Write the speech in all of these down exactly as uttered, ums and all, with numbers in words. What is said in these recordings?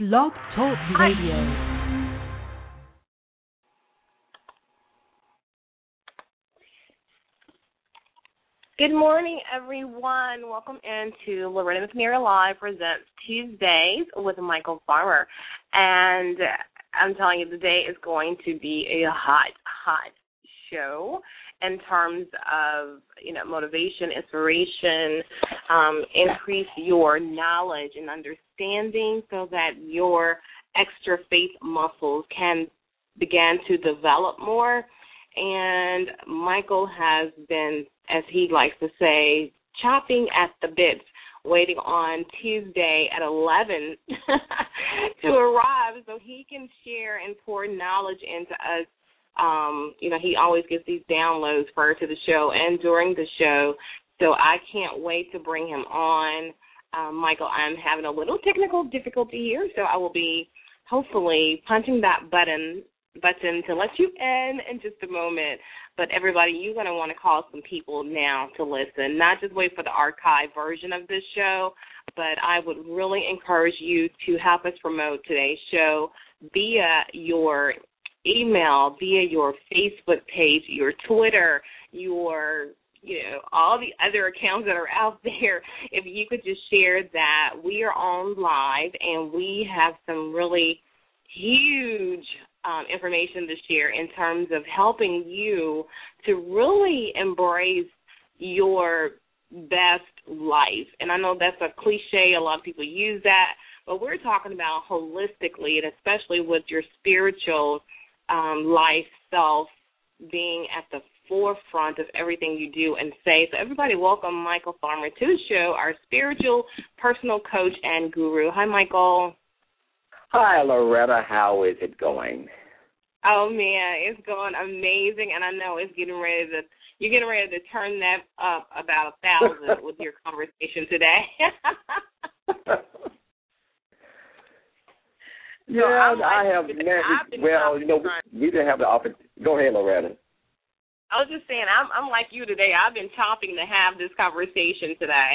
Blog Talk Radio. Good morning, everyone. Welcome into Loretta McNeer Live presents Tuesdays with Michael Farmer. And I'm telling you, today is going to be a hot, hot show in terms of, you know, motivation, inspiration, um, increase your knowledge and understanding so that your extra faith muscles can begin to develop more. And Michael has been, as he likes to say, chopping at the bits, waiting on Tuesday at eleven to arrive so he can share and pour knowledge into us. Um, you know, he always gets these downloads prior to the show and during the show, so I can't wait to bring him on. Uh, Michael, I'm having a little technical difficulty here, so I will be hopefully punching that button button to let you in in just a moment. But everybody, you're going to want to call some people now to listen, not just wait for the archive version of this show, but I would really encourage you to help us promote today's show via your email, via your Facebook page, your Twitter, your, you know, all the other accounts that are out there. If you could just share that we are on live and we have some really huge um, information to share in terms of helping you to really embrace your best life. And I know that's a cliche, a lot of people use that, but we're talking about holistically, and especially with your spiritual Um, life, self, being at the forefront of everything you do and say. So everybody, welcome Michael Farmer to the show, our spiritual personal coach and guru. Hi, Michael. Hi, Loretta. How is it going? Oh, man, it's going amazing, and I know it's getting ready to, you're getting ready to turn that up about a thousand with your conversation today. So yeah, like, I have never, well, you know, we, we didn't have the opportunity. Go ahead, Loretta. I was just saying, I'm, I'm like you today. I've been chopping to have this conversation today.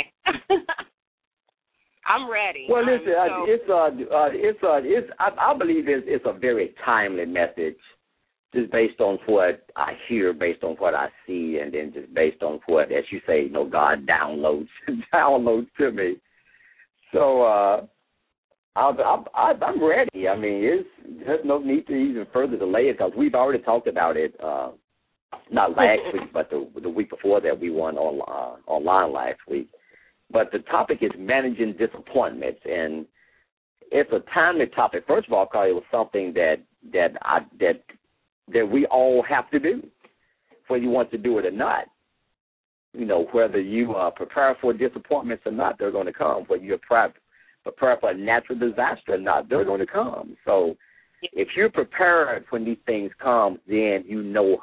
I'm ready. Well, listen, um, so. uh, it's, uh, uh, it's, uh, it's, I, I believe it's, it's a very timely message, just based on what I hear, based on what I see, and then just based on what, as you say, you know, God downloads, downloads to me. So, uh. I'm, I'm ready. I mean, it's, there's no need to even further delay it because we've already talked about it, uh, not last week, but the, the week before that we won on, uh, online last week. But the topic is managing disappointments, and it's a timely topic. First of all, because it was something that that I, that that we all have to do, whether you want to do it or not. You know, whether you are prepared for disappointments or not, they're going to come. Whether you're prepared. prepare for a natural disaster or not, they're going to come. So if you're prepared when these things come, then you know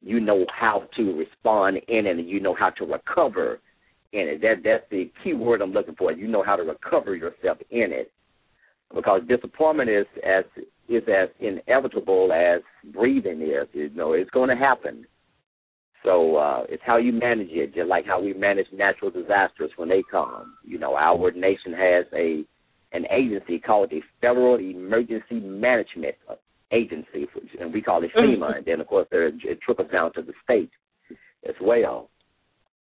you know how to respond in it, and you know how to recover in it. That, that's the key word I'm looking for. You know how to recover yourself in it, because disappointment is as is as inevitable as breathing is. You know, it's going to happen. So uh, it's how you manage it, just like how we manage natural disasters when they come. You know, our nation has a an agency called the Federal Emergency Management Agency, and we call it FEMA. And then, of course, there, it trickles down to the state as well.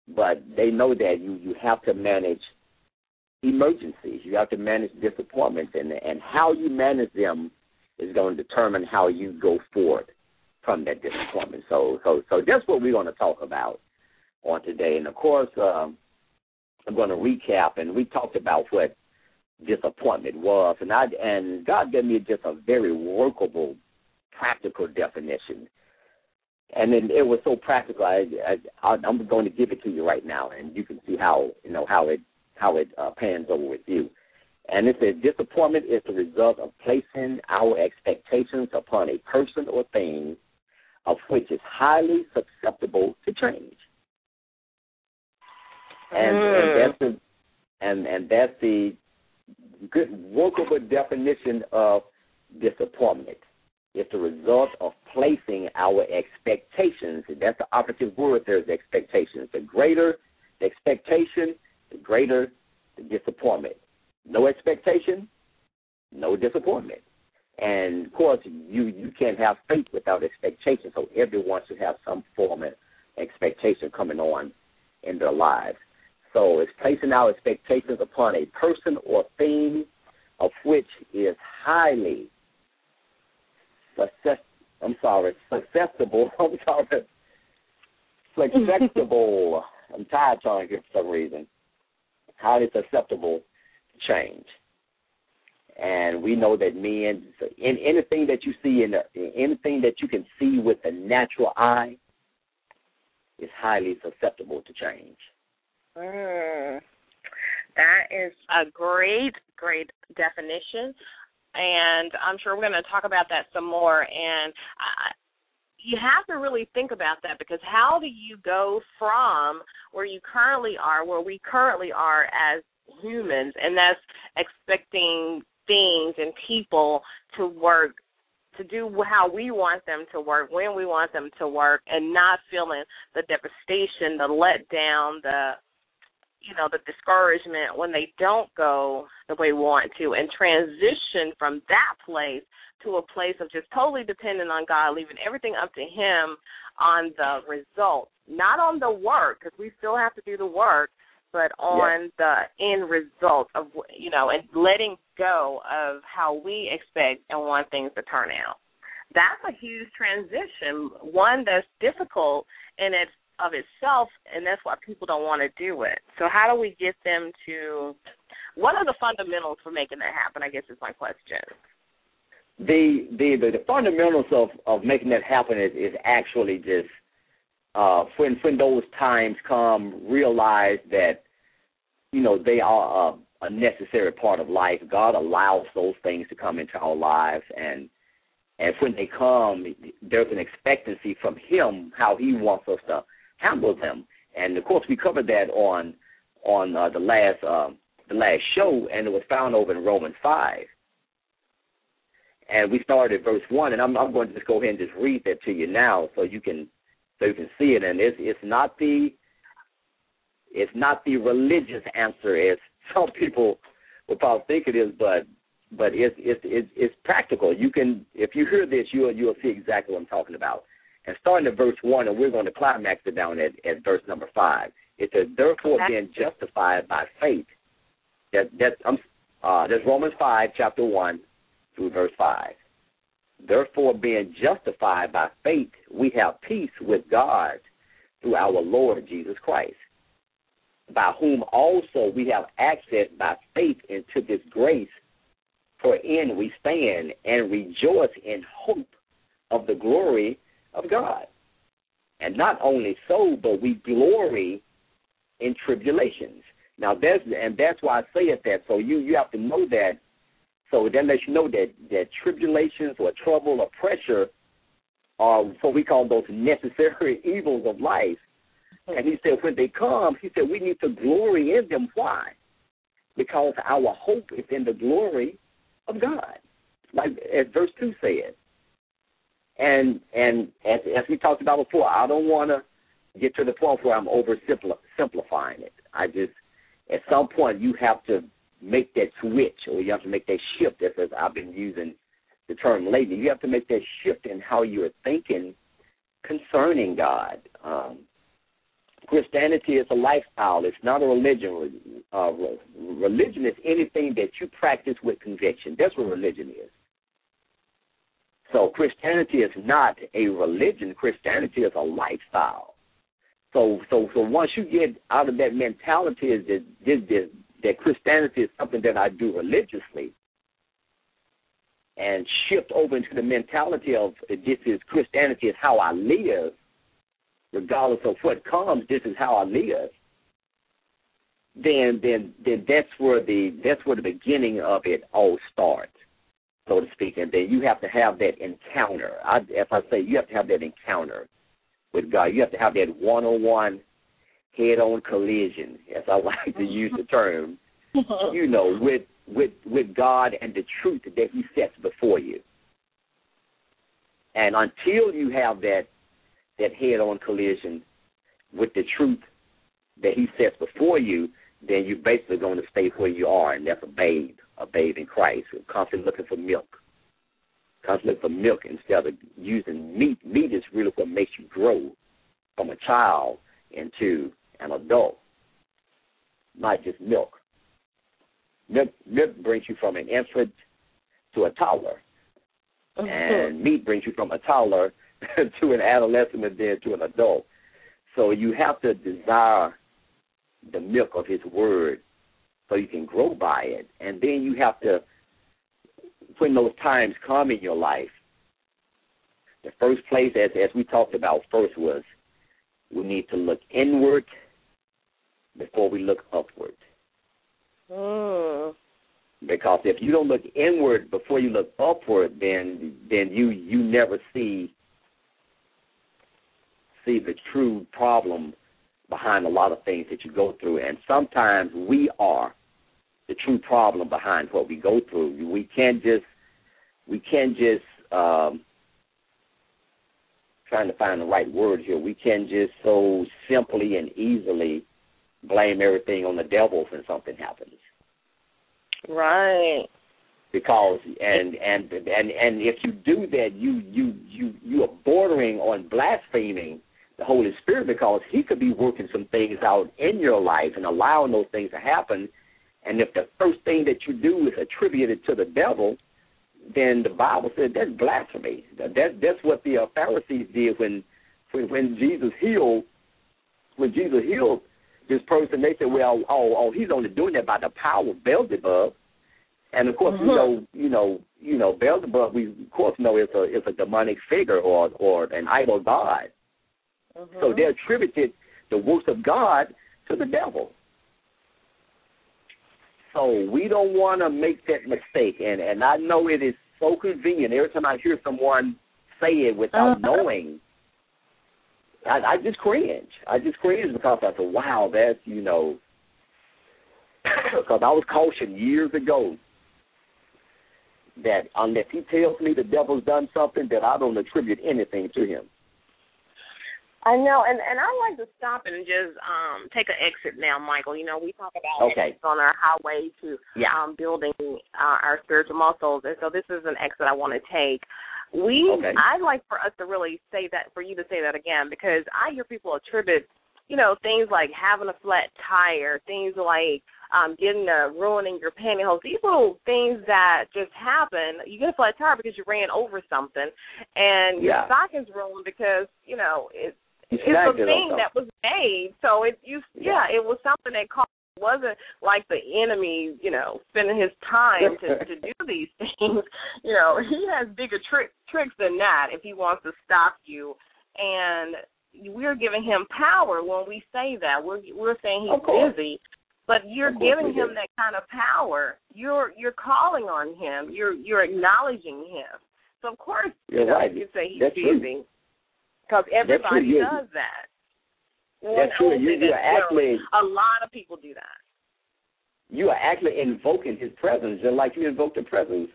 But they know that you, you have to manage emergencies. You have to manage disappointments, and, and how you manage them is going to determine how you go forward from that disappointment. So so, so that's what we're going to talk about on today. And, of course, um, I'm going to recap, and we talked about what disappointment was. And, I, and God gave me just a very workable, practical definition. And then it was so practical, I, I, I'm going to give it to you right now, and you can see how, you know, how it, how it uh, pans over with you. And it says disappointment is the result of placing our expectations upon a person or thing of which is highly susceptible to change. And, mm. and that's the and, and that's the good workable definition of disappointment. It's the result of placing our expectations. That's the operative word there is expectations. The greater the expectation, the greater the disappointment. No expectation, no disappointment. And, of course, you, you can't have faith without expectation, so everyone should have some form of expectation coming on in their lives. So it's placing our expectations upon a person or thing of which is highly success, I'm sorry, susceptible, I'm sorry, susceptible, I'm tired trying to get for some reason, highly susceptible to change. And we know that men, in anything that you see, in, the, in anything that you can see with the natural eye, is highly susceptible to change. Mm. That is a great, great definition, and I'm sure we're going to talk about that some more. And I, you have to really think about that, because how do you go from where you currently are, where we currently are as humans, and that's expecting things and people to work, to do how we want them to work, when we want them to work, and not feeling the devastation, the letdown, the, you know, the discouragement when they don't go the way we want to, and transition from that place to a place of just totally dependent on God, leaving everything up to him on the results, not on the work, because we still have to do the work, but on yes. the end result of, you know, and letting go of how we expect and want things to turn out. That's a huge transition, one that's difficult in its, of itself, and that's why people don't want to do it. So how do we get them to, what are the fundamentals for making that happen, I guess is my question. The the, the, the fundamentals of, of making that happen is, is actually just, Uh, when when those times come, realize that, you know, they are a, a necessary part of life. God allows those things to come into our lives, and and when they come, there's an expectancy from him how he wants us to handle them. And of course, we covered that on on uh, the last uh, the last show, and it was found over in Romans five. And we started at verse one, and I'm I'm going to just go ahead and just read that to you now, so you can. So you can see it, and it's, it's not the it's not the religious answer as some people would probably think it is, but but it's it's it's, it's practical. You can, if you hear this, you you'll see exactly what I'm talking about. And starting at verse one, and we're going to climax it down at, at verse number five. It says, "Therefore, being justified by faith." That that I'm uh, that's Romans five, chapter one through verse five. Therefore, being justified by faith, we have peace with God through our Lord Jesus Christ, by whom also we have access by faith into this grace, wherein we stand and rejoice in hope of the glory of God. And not only so, but we glory in tribulations. Now, that's, and that's why I say it that, so you, you have to know that. So that lets you know that, that tribulations or trouble or pressure are what we call those necessary evils of life. And he said when they come, he said we need to glory in them. Why? Because our hope is in the glory of God, like as verse two said. And and as, as we talked about before, I don't want to get to the point where I'm oversimplifying it. I just, at some point you have to make that switch, or you have to make that shift, as I've been using the term lately. You have to make that shift in how you're thinking concerning God. Um, Christianity is a lifestyle. It's not a religion. Uh, religion is anything that you practice with conviction. That's what religion is. So Christianity is not a religion. Christianity is a lifestyle. So so, so once you get out of that mentality, is this, this, this that Christianity is something that I do religiously, and shift over into the mentality of this is Christianity is how I live, regardless of what comes, this is how I live, then then, then that's where the that's where the beginning of it all starts, so to speak. And then you have to have that encounter. I, if I say you have to have that encounter with God, you have to have that one-on-one head-on collision, as I like to use the term, you know, with, with with God and the truth that he sets before you. And until you have that that head-on collision with the truth that he sets before you, then you're basically going to stay where you are, and that's a babe are bathed in Christ. We're constantly looking for milk. Constantly looking for milk instead of using meat. Meat is really what makes you grow from a child into an adult, not just milk. Milk, milk brings you from an infant to a toddler. Mm-hmm. And meat brings you from a toddler to an adolescent and then to an adult. So you have to desire the milk of his word so you can grow by it. And then you have to, when those times come in your life, the first place, as, as we talked about first, was we need to look inward before we look upward. Mm. Because if you don't look inward before you look upward, then then you, you never see see the true problem behind a lot of things that you go through. And sometimes we are the true problem behind what we go through. We can't just we can't just um, trying to find the right word here. We can't just so simply and easily blame everything on the devil when something happens. Right. Because and and and, and if you do that, you you, you you are bordering on blaspheming the Holy Spirit, because he could be working some things out in your life and allowing those things to happen. And if the first thing that you do is attributed to the devil, then the Bible said that's blasphemy. That, that that's what the uh, Pharisees did when, when when Jesus healed when Jesus healed. This person, they said, well, oh, oh, he's only doing that by the power of Beelzebub. And, of course, mm-hmm. you know, you know, you know, Beelzebub, we, of course, know it's a, it's a demonic figure or or an idol god. Mm-hmm. So they attributed the works of God to the devil. So we don't want to make that mistake. And, and I know it is so convenient. Every time I hear someone say it without uh-huh. knowing, I, I just cringe. I just cringe because I said, wow, that's, you know, because I was cautioned years ago that unless he tells me the devil's done something, that I don't attribute anything to him. I know, and, and I like to stop and just um, take an exit now, Michael. You know, we talk about okay. exits on our highway to yeah. um, building uh, our spiritual muscles, and so this is an exit I want to take. We, okay. I'd like for us to really say that, for you to say that again, because I hear people attribute, you know, things like having a flat tire, things like um, getting a, ruining your pantyhose, these little things that just happen. You get a flat tire because you ran over something, and yeah. your stocking's ruined because, you know, it, you it's a thing that was made. So, it you, yeah. yeah, it was something that caused. It wasn't like the enemy, you know, spending his time to, to do these things. You know, he has bigger tricks tricks than that if he wants to stop you. And we're giving him power when we say that. We're we're saying he's busy, but you're giving him that kind of power. You're you're calling on him. You're you're acknowledging him. So of course, you know, you say he's busy because everybody does that. Well, that's true. You, you are actually, a lot of people do that. You are actually invoking his presence, just like you invoke the presence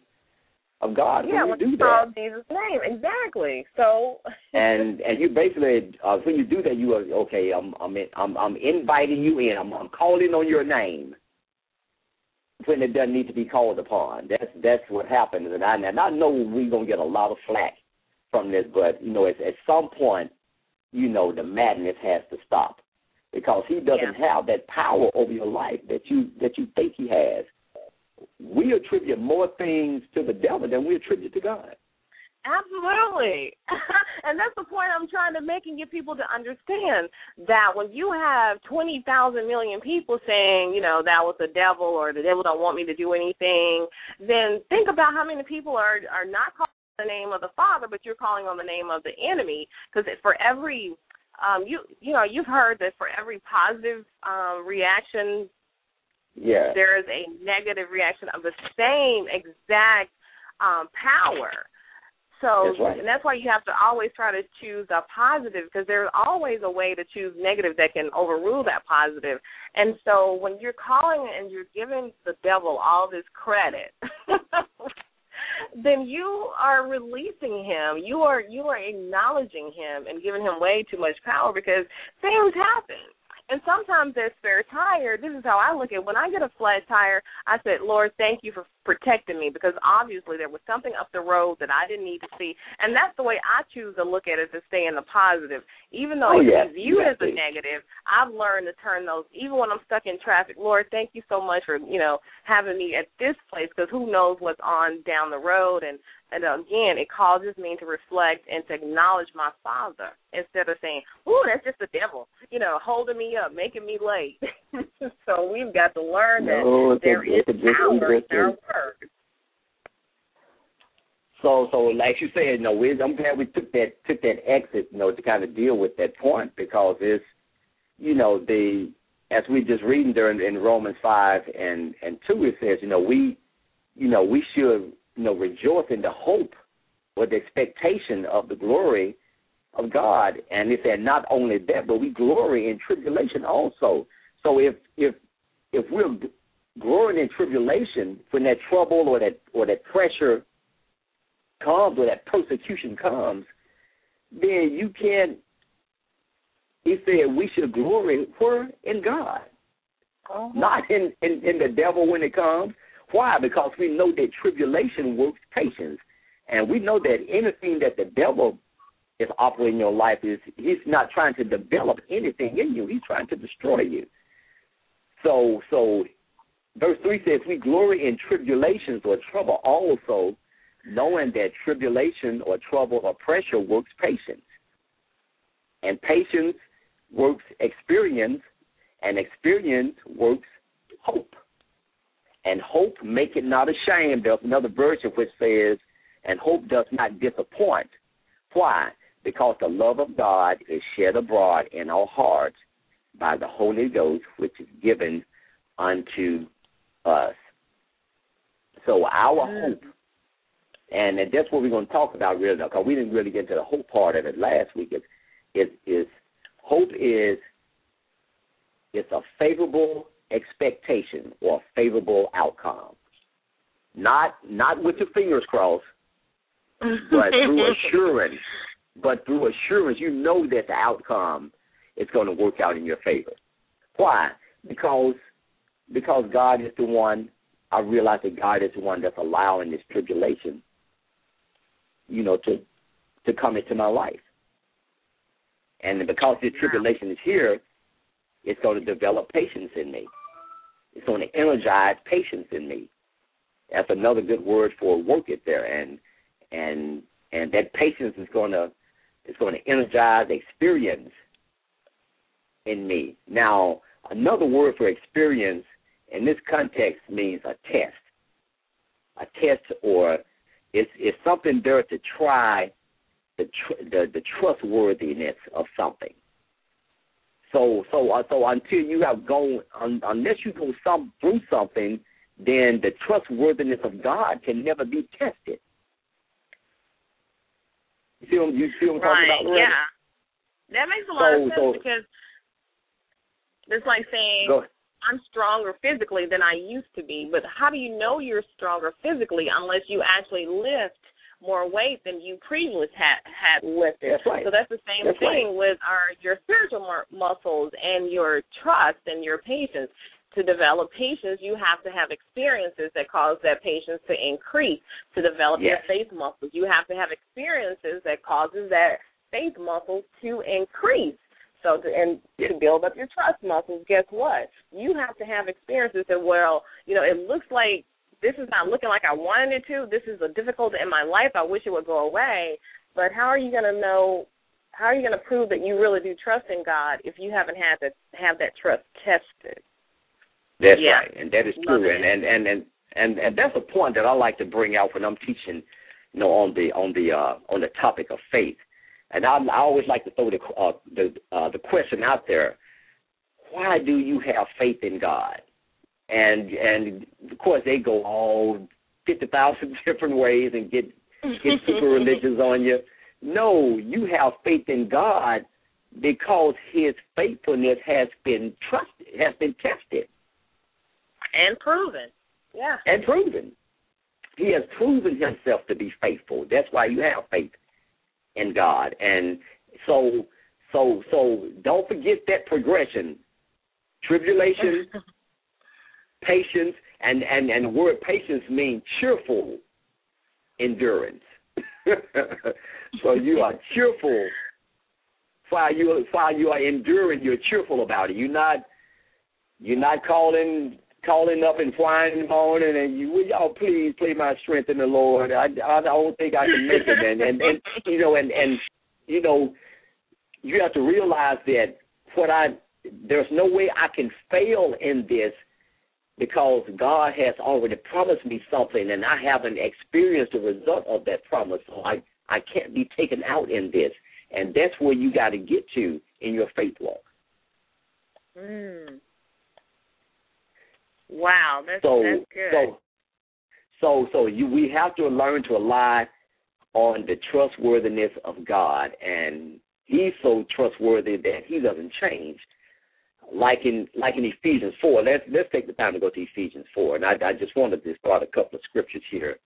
of God yeah, when you do that. Yeah, Jesus' name, exactly. So. and and you basically, uh, when you do that, you are okay. I'm I'm in, I'm, I'm inviting you in. I'm, I'm calling on your name when it doesn't need to be called upon. That's that's what happens, and I and I know we're gonna get a lot of flack from this, but you know, at, at some point. You know, the madness has to stop because he doesn't yeah. have that power over your life that you that you think he has. We attribute more things to the devil than we attribute to God. Absolutely. And that's the point I'm trying to make and get people to understand that when you have twenty thousand million people saying, you know, that was the devil or the devil don't want me to do anything, then think about how many people are, are not called the name of the Father, but you're calling on the name of the enemy, because for every um, you you know you've heard that for every positive um, reaction, yeah, there is a negative reaction of the same exact um, power. So that's right. And that's why you have to always try to choose a positive, because there's always a way to choose negative that can overrule that positive. And so when you're calling and you're giving the devil all this credit. Then you are releasing him. You are you are acknowledging him and giving him way too much power, because things happen. And sometimes that spare tire, this is how I look at it. When I get a flat tire, I said, Lord, thank you for protecting me, because obviously there was something up the road that I didn't need to see. And that's the way I choose to look at it, to stay in the positive. Even though oh, it's yeah, viewed yeah, as a negative, I've learned to turn those, even when I'm stuck in traffic, Lord, thank you so much for, you know, having me at this place, because who knows what's on down the road. And And, again, it causes me to reflect and to acknowledge my Father instead of saying, ooh, that's just the devil, you know, holding me up, making me late. So we've got to learn that no, there a, is power in our word. So, so like you said, you know, we, I'm glad we took that took that exit, you know, to kind of deal with that point, because it's, you know, the as we just reading during in Romans five and, and two, it says, you know, we, you know, we should, you know, rejoice in the hope or the expectation of the glory of God. And it said not only that, but we glory in tribulation also. So if if if we're glorying in tribulation, when that trouble or that or that pressure comes or that persecution comes, then you can. He said we should glory where? In God, oh. not in, in in the devil when it comes. Why? Because we know that tribulation works patience, and we know that anything that the devil is operating in your life is he's not trying to develop anything in you. He's trying to destroy you. So, so verse three says, we glory in tribulations or trouble also, knowing that tribulation or trouble or pressure works patience, and patience works experience, and experience works hope. And hope make it not ashamed. There's another version which says, and hope does not disappoint. Why? Because the love of God is shed abroad in our hearts by the Holy Ghost, which is given unto us. So our mm. hope, and, and that's what we're going to talk about really, because we didn't really get into the hope part of it last week. It's, it's, it's, hope is it's a favorable expectation or favorable outcome, not not with your fingers crossed, but through assurance. But through assurance, you know that the outcome is going to work out in your favor. Why? Because because God is the one. I realize that God is the one that's allowing this tribulation, you know, to to come into my life, and because this tribulation is here, it's going to develop patience in me. It's going to energize patience in me. That's another good word for work it there. And and and that patience is going to is going to energize experience in me. Now, another word for experience in this context means a test. A test or it's it's something there to try the tr- the, the trustworthiness of something. So so uh, so until you have gone, un, unless you go some, through something, then the trustworthiness of God can never be tested. You see what, you see what I'm right, talking about? Right, yeah. That makes a lot so, of sense so, because it's like saying I'm stronger physically than I used to be, but how do you know you're stronger physically unless you actually lift more weight than you previously had, had lifted. That's right. So that's the same that's thing right. with our your spiritual muscles and your trust and your patience. To develop patience, you have to have experiences that cause that patience to increase. To develop yes. your faith muscles, you have to have experiences that causes that faith muscles to increase. So to, and to build up your trust muscles, guess what? You have to have experiences that, well, you know, it looks like this is not looking like I wanted it to. This is a difficulty in my life. I wish it would go away. But how are you going to know, how are you going to prove that you really do trust in God if you haven't had to have that trust tested? That's yeah. right, and that is Love true. And, and and and and and that's a point that I like to bring out when I'm teaching, you know, on the on the uh, on the topic of faith. And I, I always like to throw the uh, the uh, the question out there: why do you have faith in God? And and of course they go all fifty thousand different ways and get get super religious on you. No, you have faith in God because His faithfulness has been trusted, has been tested, and proven. Yeah, and proven. He has proven Himself to be faithful. That's why you have faith in God. And so so so don't forget that progression. Tribulation, patience, and, and, and the word patience means cheerful endurance. So you are cheerful while you, while you are enduring, you're cheerful about it. You're not you're not calling calling up and whining and moaning and you will y'all please play my strength in the Lord. I, I don't think I can make it. And, and, and you know, and, and you know, you have to realize that what I there's no way I can fail in this because God has already promised me something and I haven't experienced the result of that promise. So I, I can't be taken out in this. And that's where you got to get to in your faith walk. Mm. Wow, that's, so, that's good. So, so, so you, we have to learn to rely on the trustworthiness of God, and He's so trustworthy that He doesn't change. Like in like in Ephesians four, let's let's take the time to go to Ephesians four, and I, I just wanted to start a couple of scriptures here.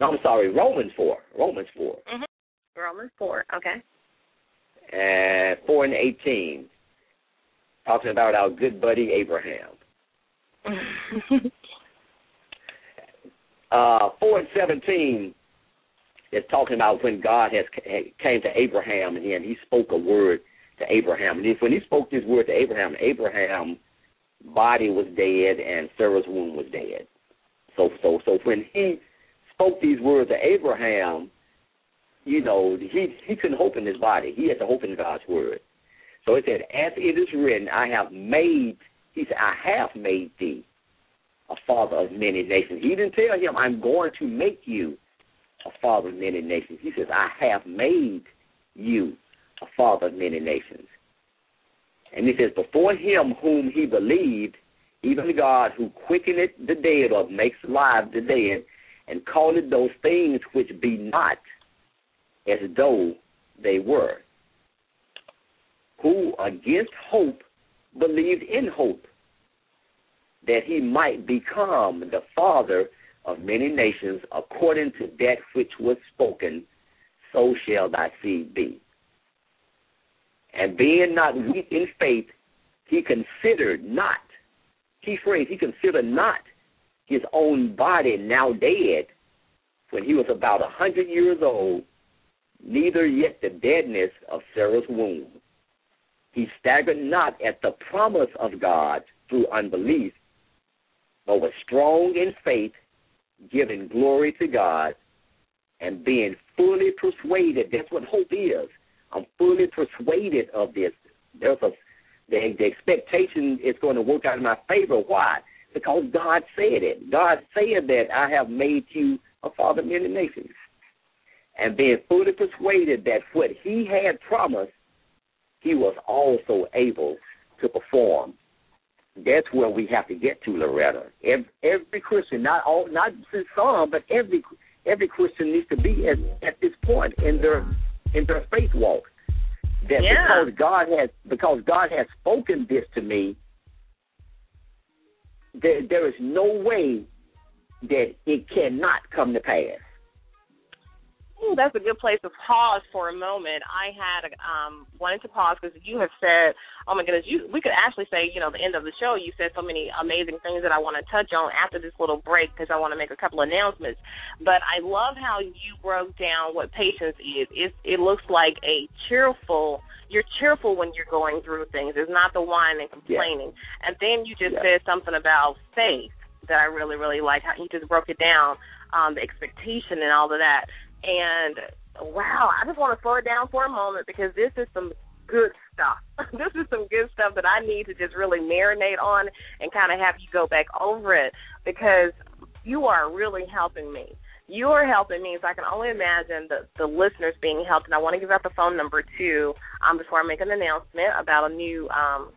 I'm sorry, Romans four, Romans four. Mm-hmm. Romans four, okay. Uh, four and eighteen, talking about our good buddy Abraham. uh, four and seventeen is talking about when God has came to Abraham and he, and he spoke a word to Abraham. And when he spoke this word to Abraham, Abraham's body was dead and Sarah's womb was dead. So, so, so when he spoke these words to Abraham, you know, he, he couldn't hope in his body. He had to hope in God's word. So it said, as it is written, I have made, he said, I have made thee a father of many nations. He didn't tell him, I'm going to make you a father of many nations. He says, I have made you a father of many nations. And he says, before him whom he believed, even God who quickeneth the dead or makes alive the dead, and calleth those things which be not as though they were, who against hope believed in hope, that he might become the father of many nations according to that which was spoken, so shall thy seed be. And being not weak in faith, he considered not, key phrase, he considered not his own body now dead when he was about a hundred years old, neither yet the deadness of Sarah's womb. He staggered not at the promise of God through unbelief, but was strong in faith, giving glory to God, and being fully persuaded. That's what hope is. I'm fully persuaded of this. There's a, the, the expectation is going to work out in my favor. Why? Because God said it. God said that I have made you a father of many nations. And being fully persuaded that what he had promised, he was also able to perform. That's where we have to get to, Loretta. Every, every Christian, not all, not some, but every every Christian needs to be at, at this point in their in their faith walk. That yeah. because God has because God has spoken this to me, there, there is no way that it cannot come to pass. Ooh, that's a good place to pause for a moment. I had um, wanted to pause because you have said, oh, my goodness, you, we could actually say, you know, the end of the show, you said so many amazing things that I want to touch on after this little break because I want to make a couple announcements. But I love how you broke down what patience is. It's, it looks like a cheerful, you're cheerful when you're going through things. It's not the whine and complaining. Yeah. And then you just yeah. said something about faith that I really, really like, how you just broke it down, um, the expectation and all of that. And, wow, I just want to slow it down for a moment because this is some good stuff. This is some good stuff that I need to just really marinate on and kind of have you go back over it because you are really helping me. You are helping me, so I can only imagine the, the listeners being helped. And I want to give out the phone number, too, um, before I make an announcement about a new um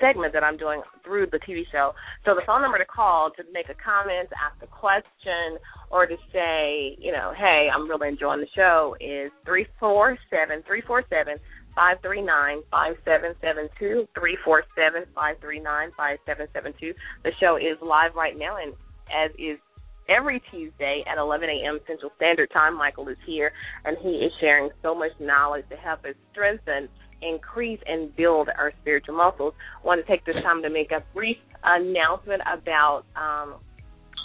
segment that I'm doing through the T V show. So the phone number to call to make a comment, ask a question, or to say, you know, hey, I'm really enjoying the show is three four seven, three four seven, five three nine, five seven seven two, three four seven, five three nine, five seven seven two. The show is live right now, and as is every Tuesday at eleven a.m. Central Standard Time. Michael is here, and he is sharing so much knowledge to help us strengthen, increase, and build our spiritual muscles. I want to take this time to make a brief announcement about um,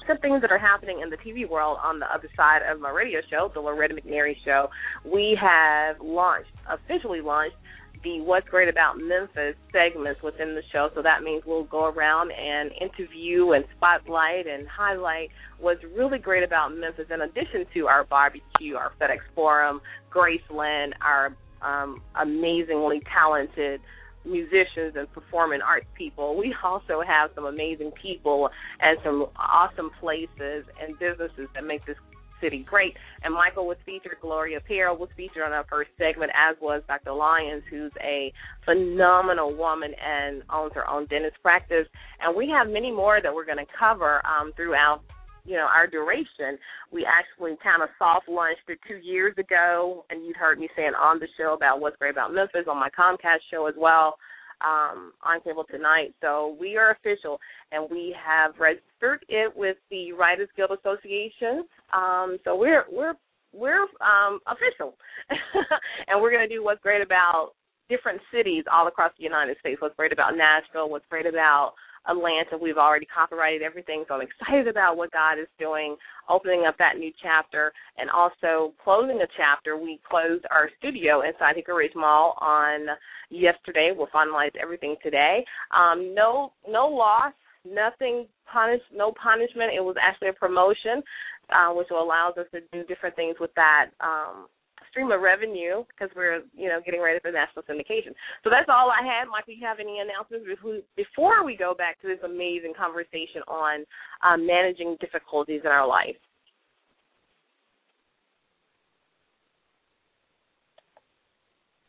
some things that are happening in the T V world on the other side of my radio show, the Loretta McNary Show. We have launched, officially launched, the What's Great About Memphis segments within the show. So that means we'll go around and interview and spotlight and highlight what's really great about Memphis, in addition to our barbecue, our FedEx Forum, Graceland, our um, amazingly talented musicians and performing arts people. We also have some amazing people and some awesome places and businesses that make this city great. And Michael was featured, Glory Apparel was featured on our first segment, as was Doctor Lyons, who's a phenomenal woman and owns her own dentist practice. And we have many more that we're going to cover um, throughout, you know, our duration. We actually kind of soft launched it two years ago, and you heard me saying on the show about What's Great About Memphis, on my Comcast show as well, um, on cable tonight. So we are official, and we have registered it with the Writers Guild Association. Um, so we're we're we're um, official, and we're going to do What's Great About different cities all across the United States. What's Great About Nashville? What's Great About Atlanta? We've already copyrighted everything, so I'm excited about what God is doing, opening up that new chapter, and also closing a chapter. We closed our studio inside Hickory's Mall on yesterday. We'll finalize everything today. Um, no, no loss, nothing punished, no punishment. It was actually a promotion, uh, which allows us to do different things with that Um, stream of revenue, because we're, you know, getting ready for national syndication. So that's all I had. Mike, do you have any announcements before we go back to this amazing conversation on um, managing difficulties in our life?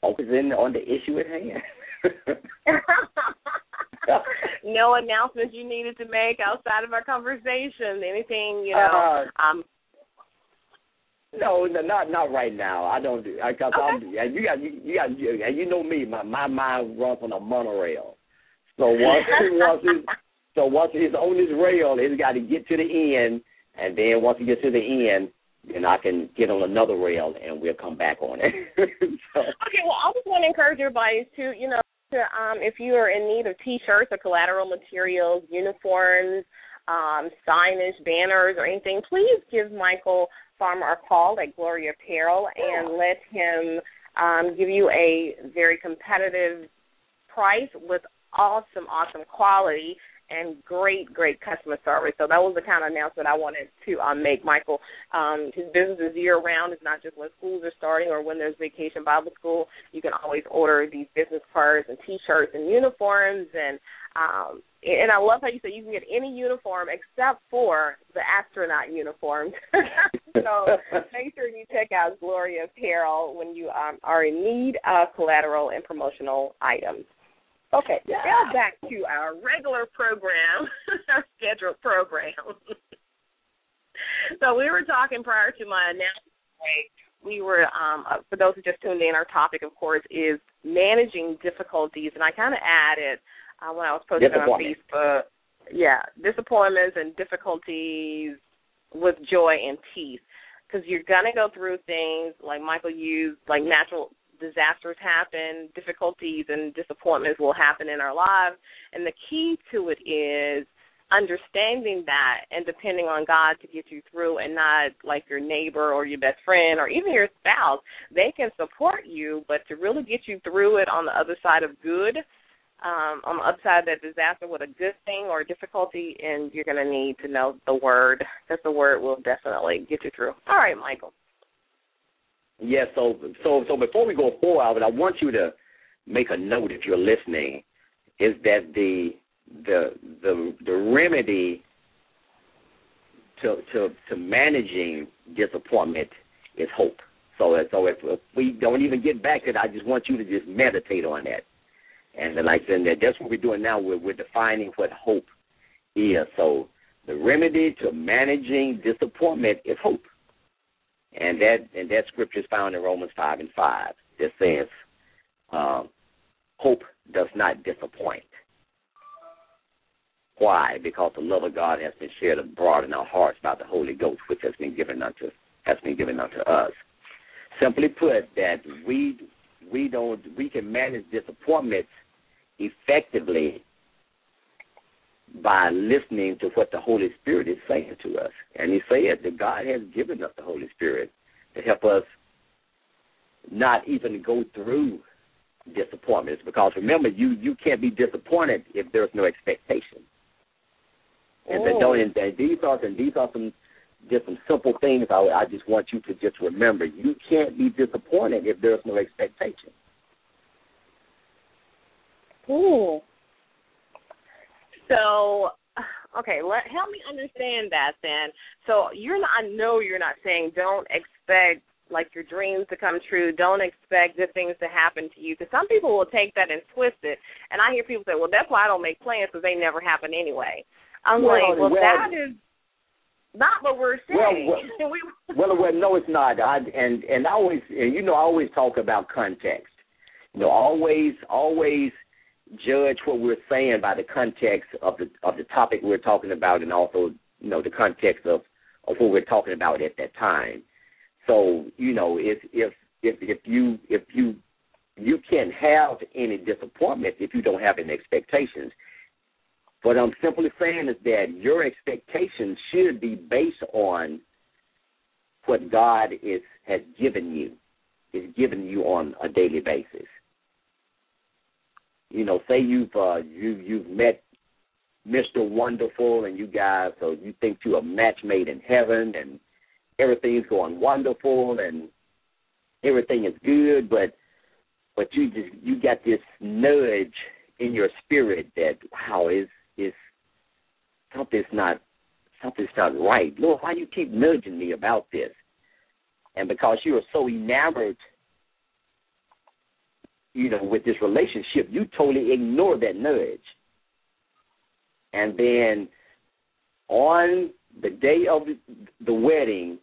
Focusing on the issue at hand. No announcements you needed to make outside of our conversation. Anything, you know, uh, um, No, no, not not right now. I don't do. I, cause okay. I'm, you got you, you got you, and you know me. My my mind runs on a monorail. So once he once he's, so once it's on his rail, he's got to get to the end, and then once he gets to the end, then I can get on another rail, and we'll come back on it. So. Okay. Well, I just want to encourage everybody to, you know, to um, if you are in need of T-shirts or collateral materials, uniforms, um, signage, banners, or anything, please give Michael Farmer a call at Glory Apparel and let him um, give you a very competitive price with awesome, awesome quality and great, great customer service. So that was the kind of announcement I wanted to um, make, Michael. Um, his business is year-round. It's not just when schools are starting or when there's Vacation Bible School. You can always order these business cards and T-shirts and uniforms. And um, and I love how you said you can get any uniform except for the astronaut uniforms. So make sure you check out Glory Apparel when you um, are in need of collateral and promotional items. Okay, now yeah. Back to our regular program, our scheduled program. So we were talking prior to my announcement break. We were, um, for those who just tuned in, our topic, of course, is managing difficulties. And I kind of added uh, when I was posting on Facebook, yeah, disappointments and difficulties with joy and peace. Because you're going to go through things like Michael used, like natural disasters happen, difficulties and disappointments will happen in our lives, and the key to it is understanding that and depending on God to get you through, and not like your neighbor or your best friend or even your spouse. They can support you, but to really get you through it on the other side of good, um, on the other side of that disaster with a good thing or a difficulty, and you're going to need to know the Word, because the Word will definitely get you through. All right, Michael. Yes, yeah, so, so so before we go forward, I want you to make a note, if you're listening, is that the the the the remedy to to, to managing disappointment is hope. So so if, if we don't even get back to that, I just want you to just meditate on that. And then I said that that's what we're doing now. We're we're defining what hope is. So the remedy to managing disappointment is hope. And that and that scripture is found in Romans five and five. That says, um, hope does not disappoint. Why? Because the love of God has been shared abroad in our hearts by the Holy Ghost, which has been given unto has been given unto us. Simply put, that we we don't we can manage disappointments effectively by listening to what the Holy Spirit is saying to us. And he said that God has given us the Holy Spirit to help us not even go through disappointments, because remember, you, you can't be disappointed if there's no expectation. And, oh. don't, and these are and these are some just some simple things I, I just want you to just remember. You can't be disappointed if there's no expectation. Cool. So, okay, let help me understand that then. So you're not, I know you're not saying don't expect like your dreams to come true. Don't expect good things to happen to you, because some people will take that and twist it. And I hear people say, well, that's why I don't make plans, because they never happen anyway. I'm well, like, well, well, that is not what we're saying. Well, well, well, well no, it's not. I, and and I always, and you know, I always talk about context. You know, always, always judge what we're saying by the context of the of the topic we're talking about, and also, you know, the context of, of what we're talking about at that time. So, you know, if if if if you if you you can't have any disappointment if you don't have any expectations. What I'm simply saying is that your expectations should be based on what God is has given you, is given you on a daily basis. You know, say you've uh, you you've met Mister Wonderful, and you guys, so you think you are match made in heaven, and everything's going wonderful and everything is good, but but you just you got this nudge in your spirit that, wow, is is something's not something's not right. Lord, why do you keep nudging me about this? And because you are so enamored, you know, with this relationship, you totally ignore that nudge. And then on the day of the wedding,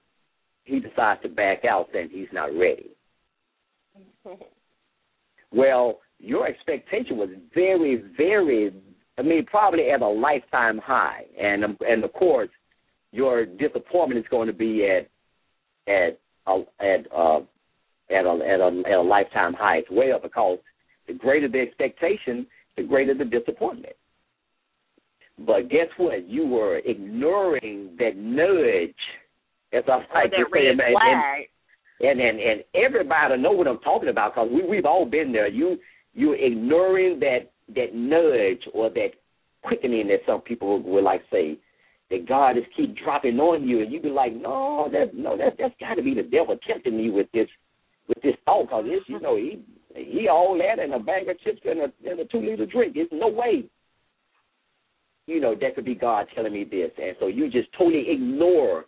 he decides to back out, saying he's not ready. Well, your expectation was very, very, I mean, probably at a lifetime high. And, and of course, your disappointment is going to be at at a, at, a, at, a, at, a, at a lifetime high as well, because the greater the expectation, the greater the disappointment. But guess what? You were ignoring that nudge, as I like to say, and and, and and everybody know what I'm talking about, because we we've all been there. You you're ignoring that that nudge, or that quickening that some people would like say, that God is keep dropping on you, and you be like, no, that no, that that's got to be the devil tempting me with this with this thought, because this, you know, he he all that and a bag of chips and a and a two liter drink. There's no way. You know, that could be God telling me this. And so you just totally ignore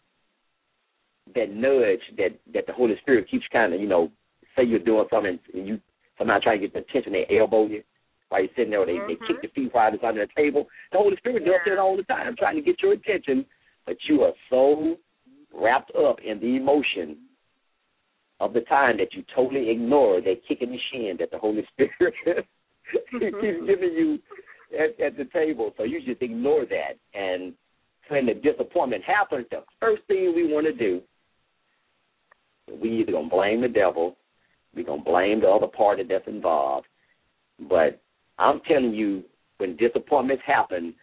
that nudge that, that the Holy Spirit keeps kind of, you know, say you're doing something and you somehow try to get the attention, they elbow you while you're sitting there, or they, mm-hmm. they kick your feet while it's under the table. The Holy Spirit yeah. does that all the time, trying to get your attention, but you are so wrapped up in the emotion of the time that you totally ignore that kick in the shin that the Holy Spirit mm-hmm. keeps giving you At, at the table. So you just ignore that, and when the disappointment happens, the first thing we want to do, we either gonna blame the devil, we gonna blame the other party that's involved. But I'm telling you, when disappointments happen,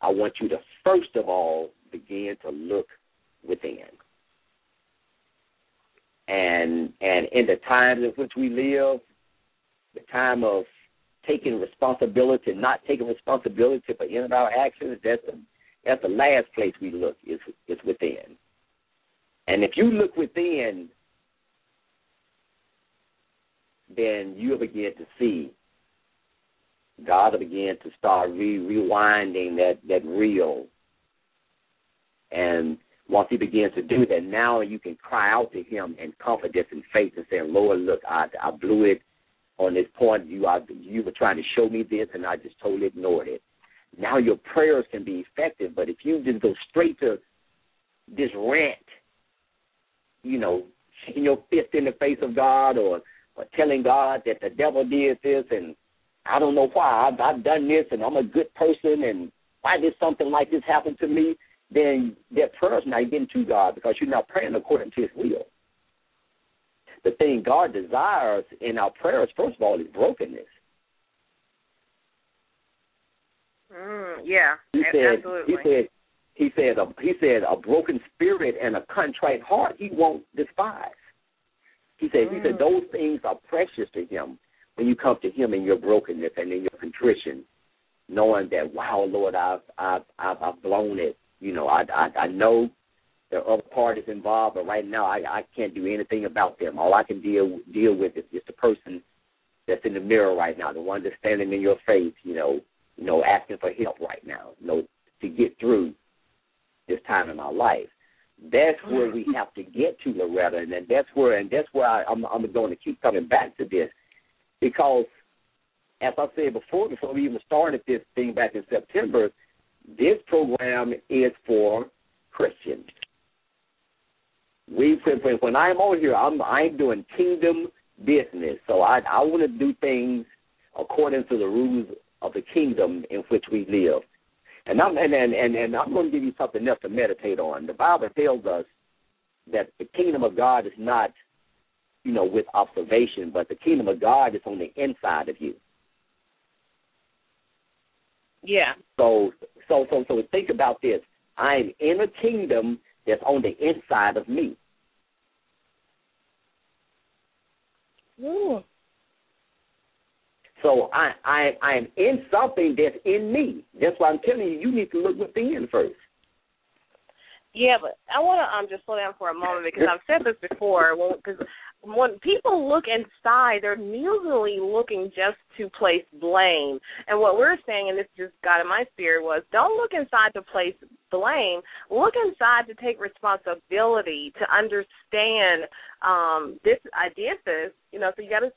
I want you to first of all begin to look within. And and in the times in which we live, the time of taking responsibility, not taking responsibility for any of our actions, that's the, that's the last place we look, is, is within. And if you look within, then you'll begin to see. God will begin to start re- rewinding that, that reel. And once he begins to do that, now you can cry out to him in confidence and faith and say, Lord, look, I, I blew it. On this point, you I, you were trying to show me this, and I just totally ignored it. Now your prayers can be effective, but if you just go straight to this rant, you know, shaking your fist in the face of God, or, or telling God that the devil did this, and I don't know why, I've, I've done this, and I'm a good person, and why did something like this happen to me, then their prayers not getting to God because you're not praying according to his will. The thing God desires in our prayers, first of all, is brokenness. Mm, yeah, he said, absolutely. He said, he said, a, he said, a broken spirit and a contrite heart he won't despise. He said, mm. he said, those things are precious to him when you come to him in your brokenness and in your contrition, knowing that, wow, Lord, I've I've I've, I've blown it. You know, I, I I know there are other parties involved, but right now I, I can't do anything about them. All I can deal deal with is just the person that's in the mirror right now, the one that's standing in your face. You know. You know, asking for help right now, you know, to get through this time in my life. That's where we have to get to, Loretta, and then that's where and that's where I, I'm, I'm going to keep coming back to this, because as I said before, before we even started this thing back in September, this program is for Christians. We when, when I'm on here, I'm I'm doing kingdom business, so I I want to do things according to the rules of the kingdom in which we live. And I'm and, and, and I'm going to give you something else to meditate on. The Bible tells us that the kingdom of God is not, you know, with observation, but the kingdom of God is on the inside of you. Yeah. So so so so think about this. I'm in a kingdom that's on the inside of me. Ooh. So I, I, I'm in something that's in me. That's why I'm telling you, you need to look within first. Yeah, but I want to um, just slow down for a moment because I've said this before. Because when, when people look inside, they're usually looking just to place blame. And what we're saying, and this just got in my spirit, was don't look inside to place blame. Look inside to take responsibility, to understand um, this idea. This, you know, so you got to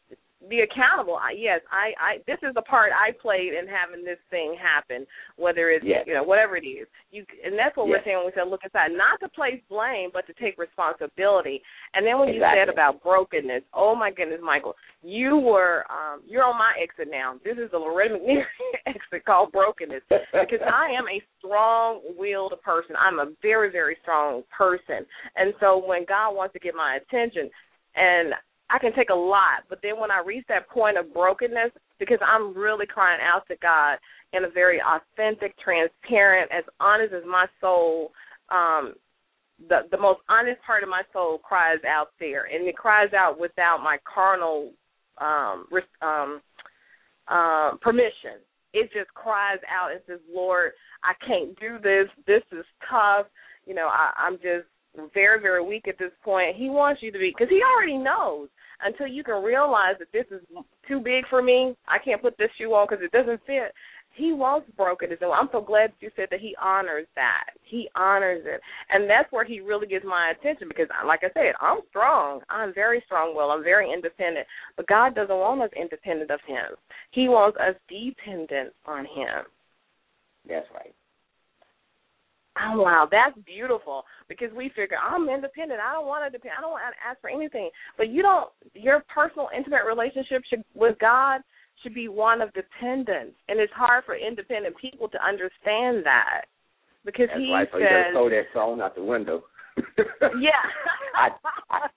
be accountable. I, yes, I, I. This is the part I played in having this thing happen. Whether it's yes. you know whatever it is, you and that's what yes. we're saying when we said look inside, not to place blame, but to take responsibility. And then when exactly. you said about brokenness, oh my goodness, Michael, you were um, you're on my exit now. This is the Loretta McNeer exit called brokenness because I am a strong-willed person. I'm a very very strong person, and so when God wants to get my attention and I can take a lot, but then when I reach that point of brokenness, because I'm really crying out to God in a very authentic, transparent, as honest as my soul, um, the the most honest part of my soul cries out there, and it cries out without my carnal um, um, uh, permission. It just cries out and says, Lord, I can't do this. This is tough. You know, I, I'm just very, very weak at this point. He wants you to be, because he already knows. Until you can realize that this is too big for me, I can't put this shoe on because it doesn't fit. He wants brokenness. And I'm so glad that you said that he honors that. He honors it. And that's where he really gets my attention because, like I said, I'm strong. I'm very strong-willed. I'm very independent. But God doesn't want us independent of him. He wants us dependent on him. That's right. Oh, wow, that's beautiful because we figure I'm independent. I don't want to depend. I don't want to ask for anything. But you don't, your personal intimate relationship should, with God should be one of dependence, and it's hard for independent people to understand that because that's he right. says. So you just throw that song out the window. yeah. I, I,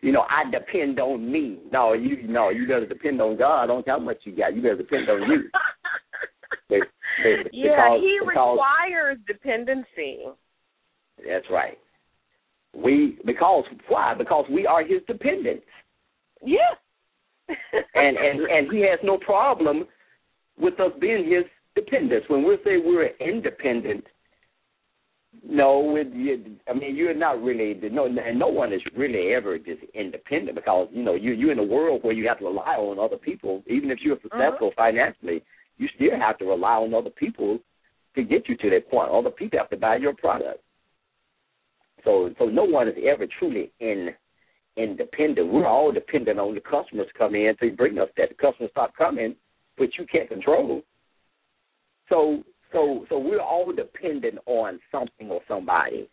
you know, I depend on me. No, you no, you better depend on God. I don't care how much you got. You better depend on you. They, they, yeah, because, he requires because, dependency. That's right. We because why? Because we are his dependents. Yeah. and and and he has no problem with us being his dependents. When we say we're independent, no, it, you, I mean you're not really no, and no one is really ever just independent because you know you you're in a world where you have to rely on other people, even if you're successful uh-huh. financially. You still have to rely on other people to get you to that point. Other people have to buy your product. So so no one is ever truly in, independent. We're all dependent on the customers coming in to bring us that. The customers stop coming, which you can't control. So so so we're all dependent on something or somebody.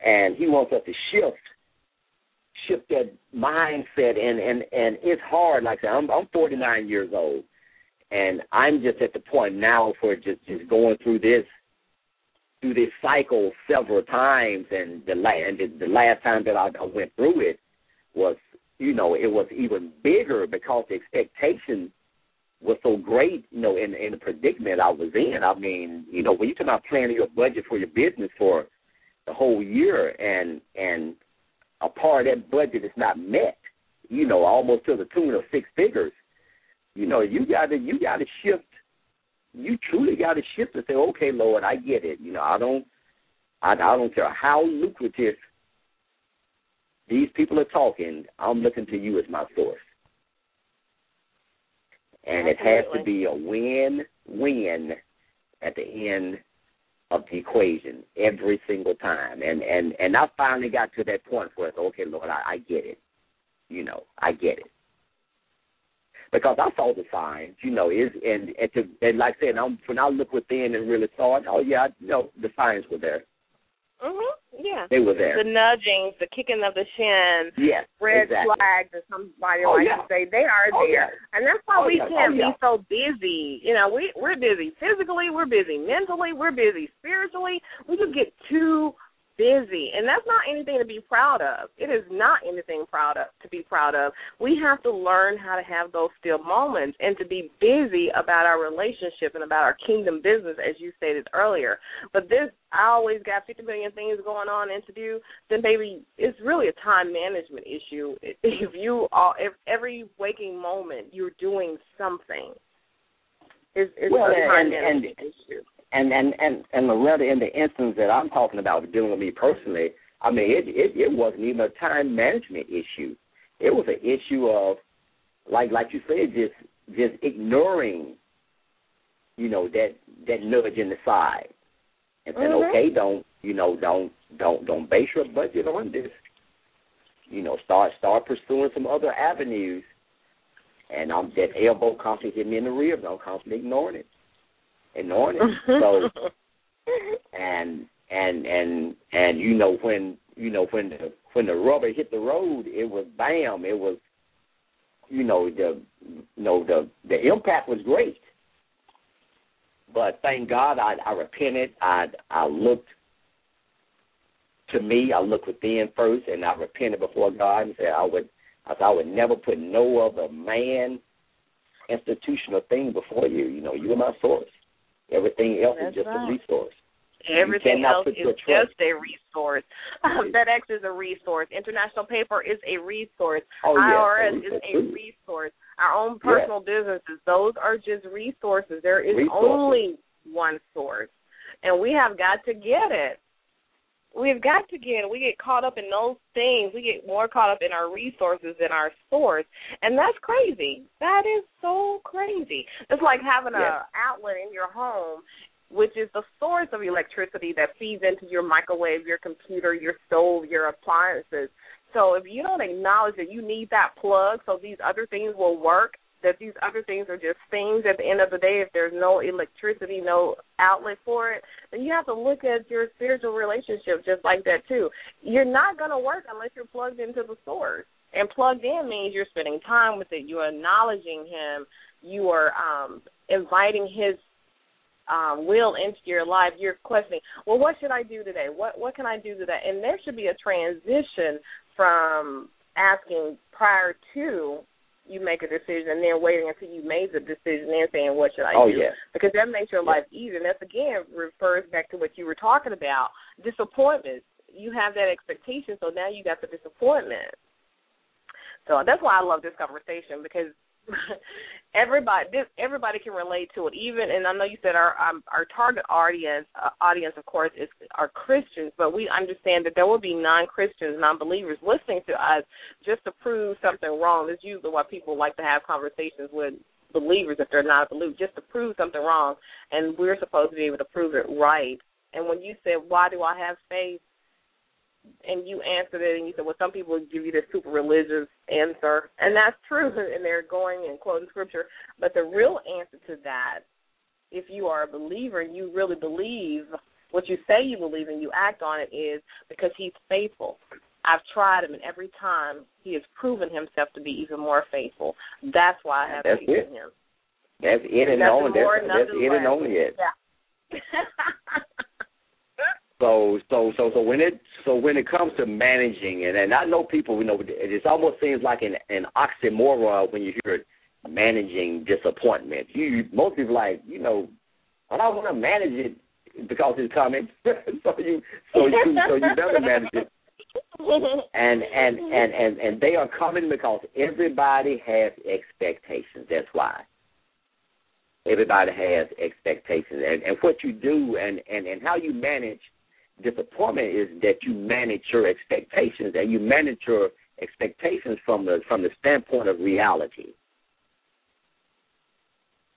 And he wants us to shift, shift that mindset. And, and, and it's hard. Like I said, I'm, I'm forty-nine years old. And I'm just at the point now for just, just going through this through this cycle several times, and the, la- and the last time that I went through it was, you know, it was even bigger because the expectation was so great, you know, in, in the predicament I was in. I mean, you know, when you talk about planning your budget for your business for the whole year and and a part of that budget is not met, you know, almost to the tune of six figures, you know, you got to you got to shift. You truly got to shift and say, okay, Lord, I get it. You know, I don't, I, I don't care how lucrative these people are talking. I'm looking to you as my source, and Absolutely. It has to be a win-win at the end of the equation every single time. And and and I finally got to that point where, okay, Lord, I, I get it. You know, I get it. Because I saw the signs, you know, is and and, to, and like I said, I'm, when I looked within and really saw it, oh, yeah, I, you know, the signs were there. Mm-hmm, yeah. They were there. The nudgings, the kicking of the shin, yes, red exactly. flags, as somebody oh, likes yeah. to say, they are oh, there. Yeah. And that's why oh, we yeah. can't oh, yeah. be so busy. You know, we, we're busy physically, we're busy mentally, we're busy spiritually. We just get too busy, and that's not anything to be proud of. It is not anything proud of to be proud of. We have to learn how to have those still moments and to be busy about our relationship and about our kingdom business, as you stated earlier. But this, I always got fifty million things going on and to do, then maybe it's really a time management issue. If you all, if every waking moment you're doing something, it's, it's well, a time and, management and, issue. And and, and and Loretta, in the instance that I'm talking about dealing with me personally, I mean, it, it, it wasn't even a time management issue. It was an issue of, like like you said, just just ignoring, you know, that that nudge in the side, and saying, mm-hmm. okay, don't you know, don't don't don't base your budget on this. You know, start start pursuing some other avenues, and I'm that elbow constantly hitting me in the ribs. I'm constantly ignoring it. Ignoring it. So, and and and and you know when you know when the when the rubber hit the road, it was bam. It was, you know, the you know the the impact was great. But thank God I, I repented. I I looked to me. I looked within first, and I repented before God and said I would I I would never put no other man, institutional thing before you. You know, you are my source. Everything else That's is just right. a resource. Everything else is just a resource. Um, FedEx is a resource. International Paper is a resource. Oh, yes. I R S oh, is a resource. Our own personal yes. businesses, those are just resources. There is resources. Only one source, and we have got to get it. We've got to get it. We get caught up in those things. We get more caught up in our resources than our source, and that's crazy. That is so crazy. It's like having an yeah. outlet in your home, which is the source of electricity that feeds into your microwave, your computer, your stove, your appliances. So if you don't acknowledge that you need that plug so these other things will work, that these other things are just things at the end of the day, if there's no electricity, no outlet for it, then you have to look at your spiritual relationship just like that too. You're not going to work unless you're plugged into the source. And plugged in means you're spending time with it. You're acknowledging him. You are um, inviting his um, will into your life. You're questioning, well, what should I do today? What what can I do today? And there should be a transition from asking prior to you make a decision, and then waiting until you made the decision and saying, what should I oh, do? Yes. Because that makes your yes. life easier. And that's, again, refers back to what you were talking about, disappointments. You have that expectation, so now you got the disappointment. So that's why I love this conversation, because everybody this, everybody can relate to it. Even, and I know you said our um, our target audience, uh, audience of course, is are Christians, but we understand that there will be non-Christians, non-believers listening to us just to prove something wrong. That's usually why people like to have conversations with believers if they're not a believer, just to prove something wrong, and we're supposed to be able to prove it right. And when you said, why do I have faith? And you answered it, and you said, well, some people give you this super religious answer, and that's true, and they're going and quoting scripture. But the real answer to that, if you are a believer and you really believe what you say you believe and you act on it, is because he's faithful. I've tried him, and every time he has proven himself to be even more faithful. That's why I have faith in him. That's it and only. That's it and only it. So so so so when it so when it comes to managing, and, and I know people, you know, it almost seems like an, an oxymoron when you hear it, managing disappointment. You most people are like, you know, I don't want to manage it because it's coming. so you so you so you better manage it. And and, and, and and they are coming because everybody has expectations. That's why. Everybody has expectations. And, and what you do and, and, and how you manage disappointment is that you manage your expectations, and you manage your expectations from the from the standpoint of reality.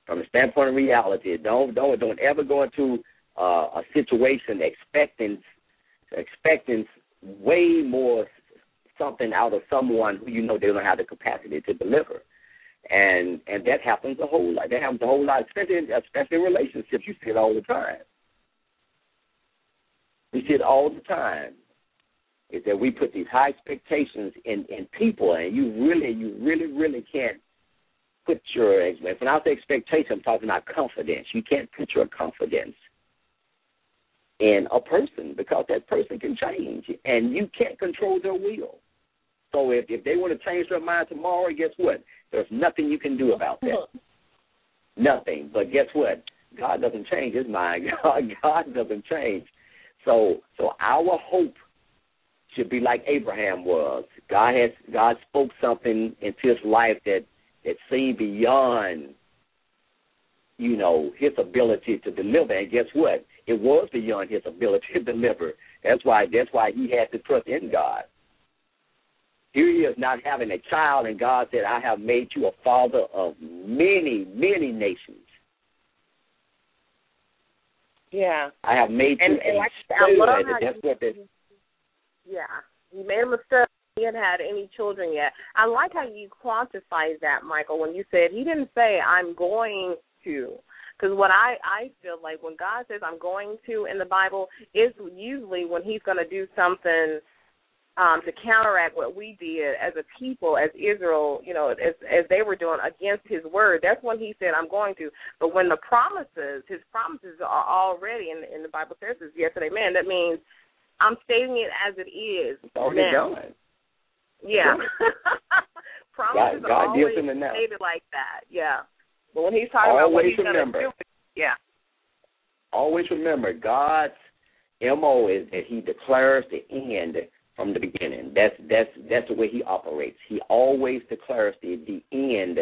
From the standpoint of reality, don't don't don't ever go into uh, a situation expecting expecting way more something out of someone who you know they don't have the capacity to deliver, and and that happens a whole lot. That happens a whole lot, especially especially in relationships. You see it all the time. We see it all the time. Is that we put these high expectations in, in people, and you really you really really can't. Put your when I say expectation, I'm talking about confidence. You can't put your confidence in a person because that person can change, and you can't control their will. So if, if they want to change their mind tomorrow, guess what? There's nothing you can do about that. Nothing. But guess what? God doesn't change his mind. God, God doesn't change. So so our hope should be like Abraham was. God has God spoke something into his life that. That seemed beyond, you know, his ability to deliver. And guess what? It was beyond his ability to deliver. That's why that's why he had to trust in God. Here he is not having a child, and God said, I have made you a father of many, many nations. Yeah. I have made you and, and a child. That's what this. Yeah. You made a mistake. He hadn't had any children yet. I like how you quantified that, Michael, when you said he didn't say, I'm going to. Because what I, I feel like when God says I'm going to in the Bible is usually when he's going to do something um, to counteract what we did as a people, as Israel, you know, as, as they were doing against his word. That's when he said, I'm going to. But when the promises, his promises are already, and, and the Bible says this, yes and amen, that means I'm stating it as it is. It's already done. Yeah. Promises God, God are always stated like that, yeah. But when he's talking always about what he's going to do, yeah. Always remember, God's M O is that he declares the end from the beginning. That's that's that's the way he operates. He always declares the, the end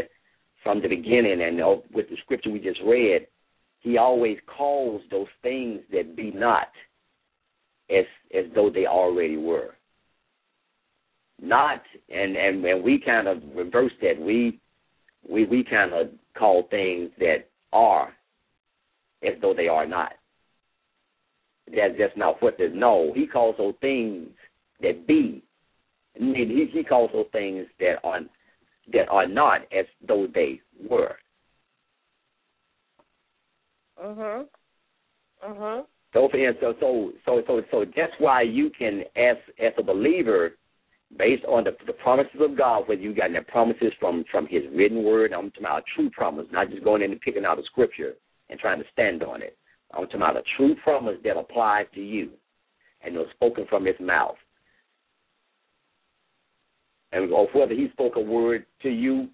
from the beginning. And with the scripture we just read, he always calls those things that be not as as though they already were. Not and, and, and we kind of reverse that. We we we kind of call things that are as though they are not. That that's not what they no. He calls those things that be. He he calls those things that are that are not as though they were. Uh huh. Uh huh. So for instance, so so so so that's why you can as as a believer. Based on the, the promises of God, whether you've gotten the promises from, from his written word, I'm talking about a true promise, not just going in and picking out a scripture and trying to stand on it. I'm talking about a true promise that applies to you and was spoken from his mouth. And or whether he spoke a word to you,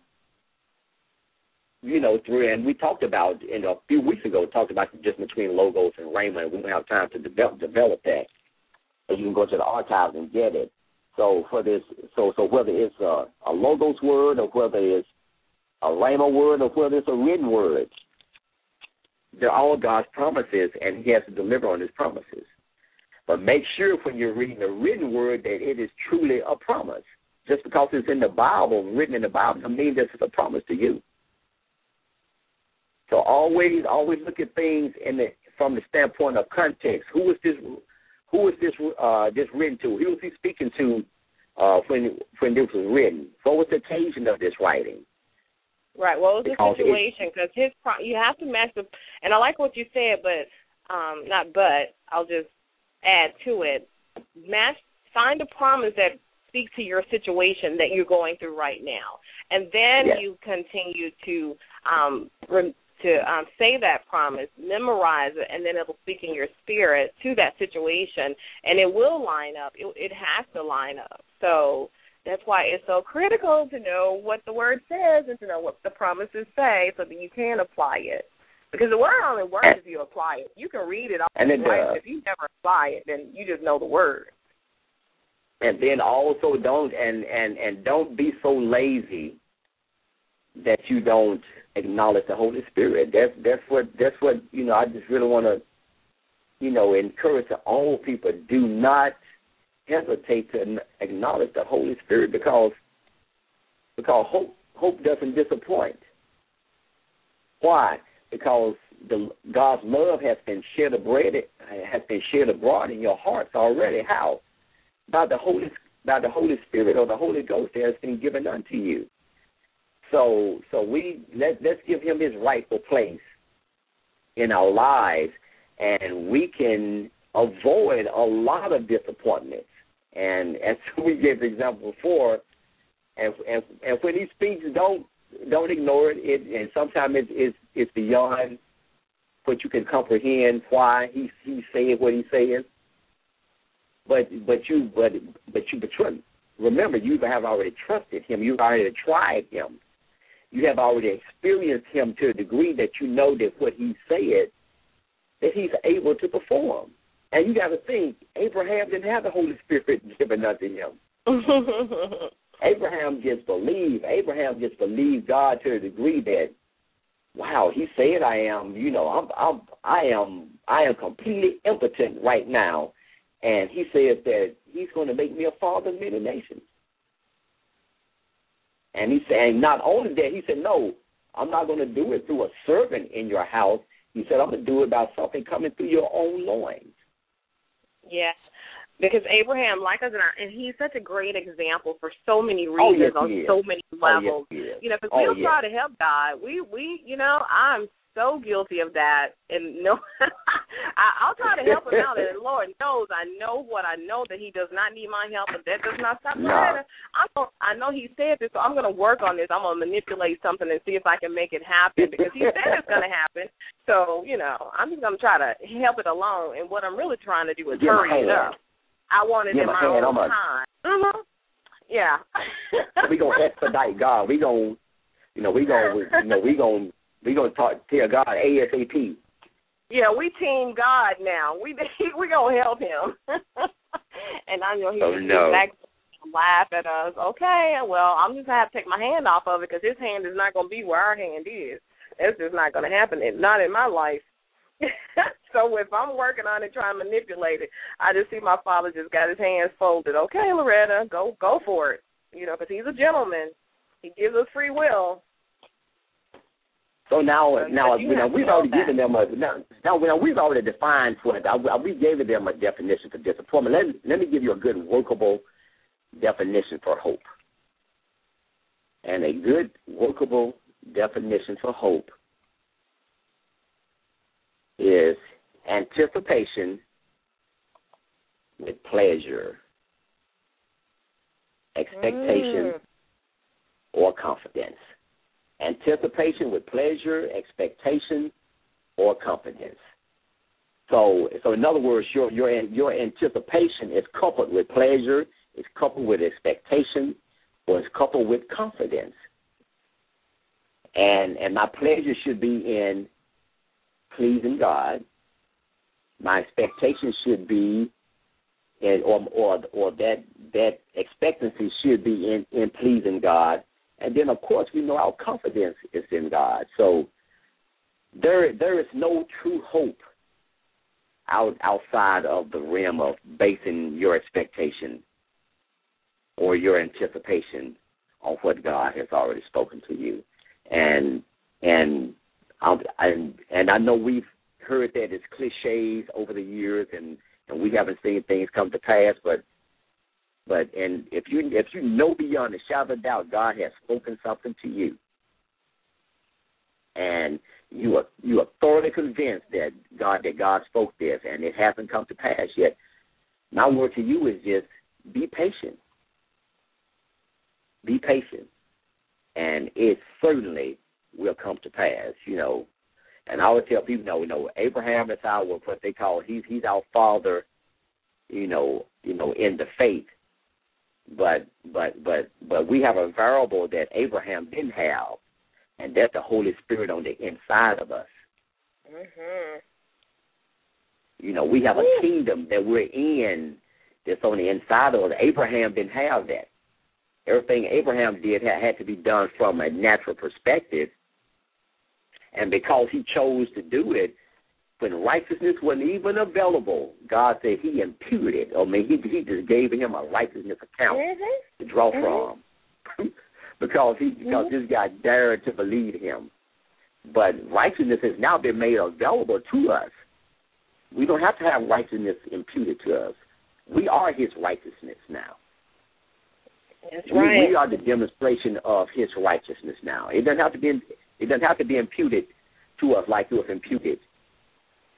you know, through, and we talked about, and a few weeks ago, talked about the difference between logos and rhema. We don't have time to develop, develop that. But you can go to the archives and get it. So for this, so so whether it's a, a logos word or whether it's a rhema word or whether it's a written word, they're all God's promises, and he has to deliver on his promises. But make sure when you're reading a written word that it is truly a promise. Just because it's in the Bible, written in the Bible, doesn't mean that it's a promise to you. So always, always look at things in the, from the standpoint of context. Who is this? Who was this uh, this written to? Who was he speaking to uh, when when this was written? What was the occasion of this writing? Right. What was because the situation? Because his pro- you have to match the. And I like what you said, but um, not but I'll just add to it. Match. Find a promise that speaks to your situation that you're going through right now, and then yes. you continue to um, re- to um, say that promise, memorize it, and then it will speak in your spirit to that situation, and it will line up. It, it has to line up. So that's why it's so critical to know what the word says and to know what the promises say so that you can apply it. Because the word only works and if you apply it. You can read it all and the time. If you never apply it, then you just know the word. And then also don't and, and, and don't be so lazy that you don't acknowledge the Holy Spirit. That's that's what that's what you know. I just really want to, you know, encourage all people. Do not hesitate to acknowledge the Holy Spirit because because hope hope doesn't disappoint. Why? Because the, God's love has been shed abroad has been shed abroad in your hearts already. How? By the Holy by the Holy Spirit or the Holy Ghost that has been given unto you. So so we let let's give him his rightful place in our lives, and we can avoid a lot of disappointments. And as we gave the example before, and and, and when he speaks, don't don't ignore it. it and sometimes it's, it's it's beyond what you can comprehend why he he's saying what he's saying. But but you but but you betray. Remember, you have already trusted him. You've already tried him. You have already experienced him to a degree that you know that what he said, that he's able to perform. And you got to think, Abraham didn't have the Holy Spirit given unto him. Abraham just believed. Abraham just believed God to a degree that, wow, he said, I am, you know, I'm, I'm, I am, I am completely impotent right now. And he says that he's going to make me a father of many nations. And he's saying not only that, he said, no, I'm not going to do it through a servant in your house. He said, I'm going to do it by something coming through your own loins. Yes, because Abraham, like us, and he's such a great example for so many reasons oh, yes, on so many levels. Oh, yes, you know, because oh, we don't yes. try to help God. We, we, you know, I'm so guilty of that, and no, I, I'll try to help him out. And Lord knows, I know what I know that he does not need my help, but that does not stop. No. I'm gonna, I know he said this, so I'm going to work on this. I'm going to manipulate something and see if I can make it happen because he said it's going to happen. So you know, I'm just going to try to help it alone. And what I'm really trying to do is hurry it up. I want it in my own time. Mm-hmm. Yeah. We gonna expedite God. We gonna, you know, we gonna, we, you know, we gonna. We're going to talk, tell God ASAP. Yeah, we team God now. We we going to help him. And I know he's oh, no. back to laugh at us. Okay, well, I'm just going to have to take my hand off of it because his hand is not going to be where our hand is. It's just not going to happen, not in my life. So if I'm working on it, trying to manipulate it, I just see my father just got his hands folded. Okay, Loretta, go, go for it, you know, because he's a gentleman. He gives us free will. So now, so now, you now we've already that. given them a now, now we've already defined what we gave them a definition for disappointment. Let, let me give you a good workable definition for hope. And a good workable definition for hope is anticipation with pleasure, expectation, mm. or confidence. Anticipation with pleasure, expectation, or confidence. So, so in other words, your your your anticipation is coupled with pleasure, it's coupled with expectation, or it's coupled with confidence. And and my pleasure should be in pleasing God. My expectation should be, in, or or or that that expectancy should be in, in pleasing God. And then, of course, we know our confidence is in God. So there, there is no true hope out, outside of the realm of basing your expectation or your anticipation on what God has already spoken to you. And and I and I know we've heard that as cliches over the years, and, and we haven't seen things come to pass, but. But and if you if you know beyond a shadow of doubt, God has spoken something to you, and you are you are thoroughly convinced that God that God spoke this, and it hasn't come to pass yet. My word to you is just be patient, be patient, and it certainly will come to pass. You know, And I always tell people, you know, you know, Abraham is our, what they call, he's he's our father, you know, you know, in the faith. But but but but we have a variable that Abraham didn't have, and that's the Holy Spirit on the inside of us. Mm-hmm. You know, we have a kingdom that we're in that's on the inside of us. Abraham didn't have that. Everything Abraham did had to be done from a natural perspective. And because he chose to do it, when righteousness wasn't even available, God said he imputed it. I mean, he, he just gave him a righteousness account mm-hmm. to draw mm-hmm. from because he because mm-hmm. this guy dared to believe him. But righteousness has now been made available to us. We don't have to have righteousness imputed to us. We are his righteousness now. That's we, right. We are the demonstration of his righteousness now. It doesn't have to be it doesn't have to be imputed to us like it was imputed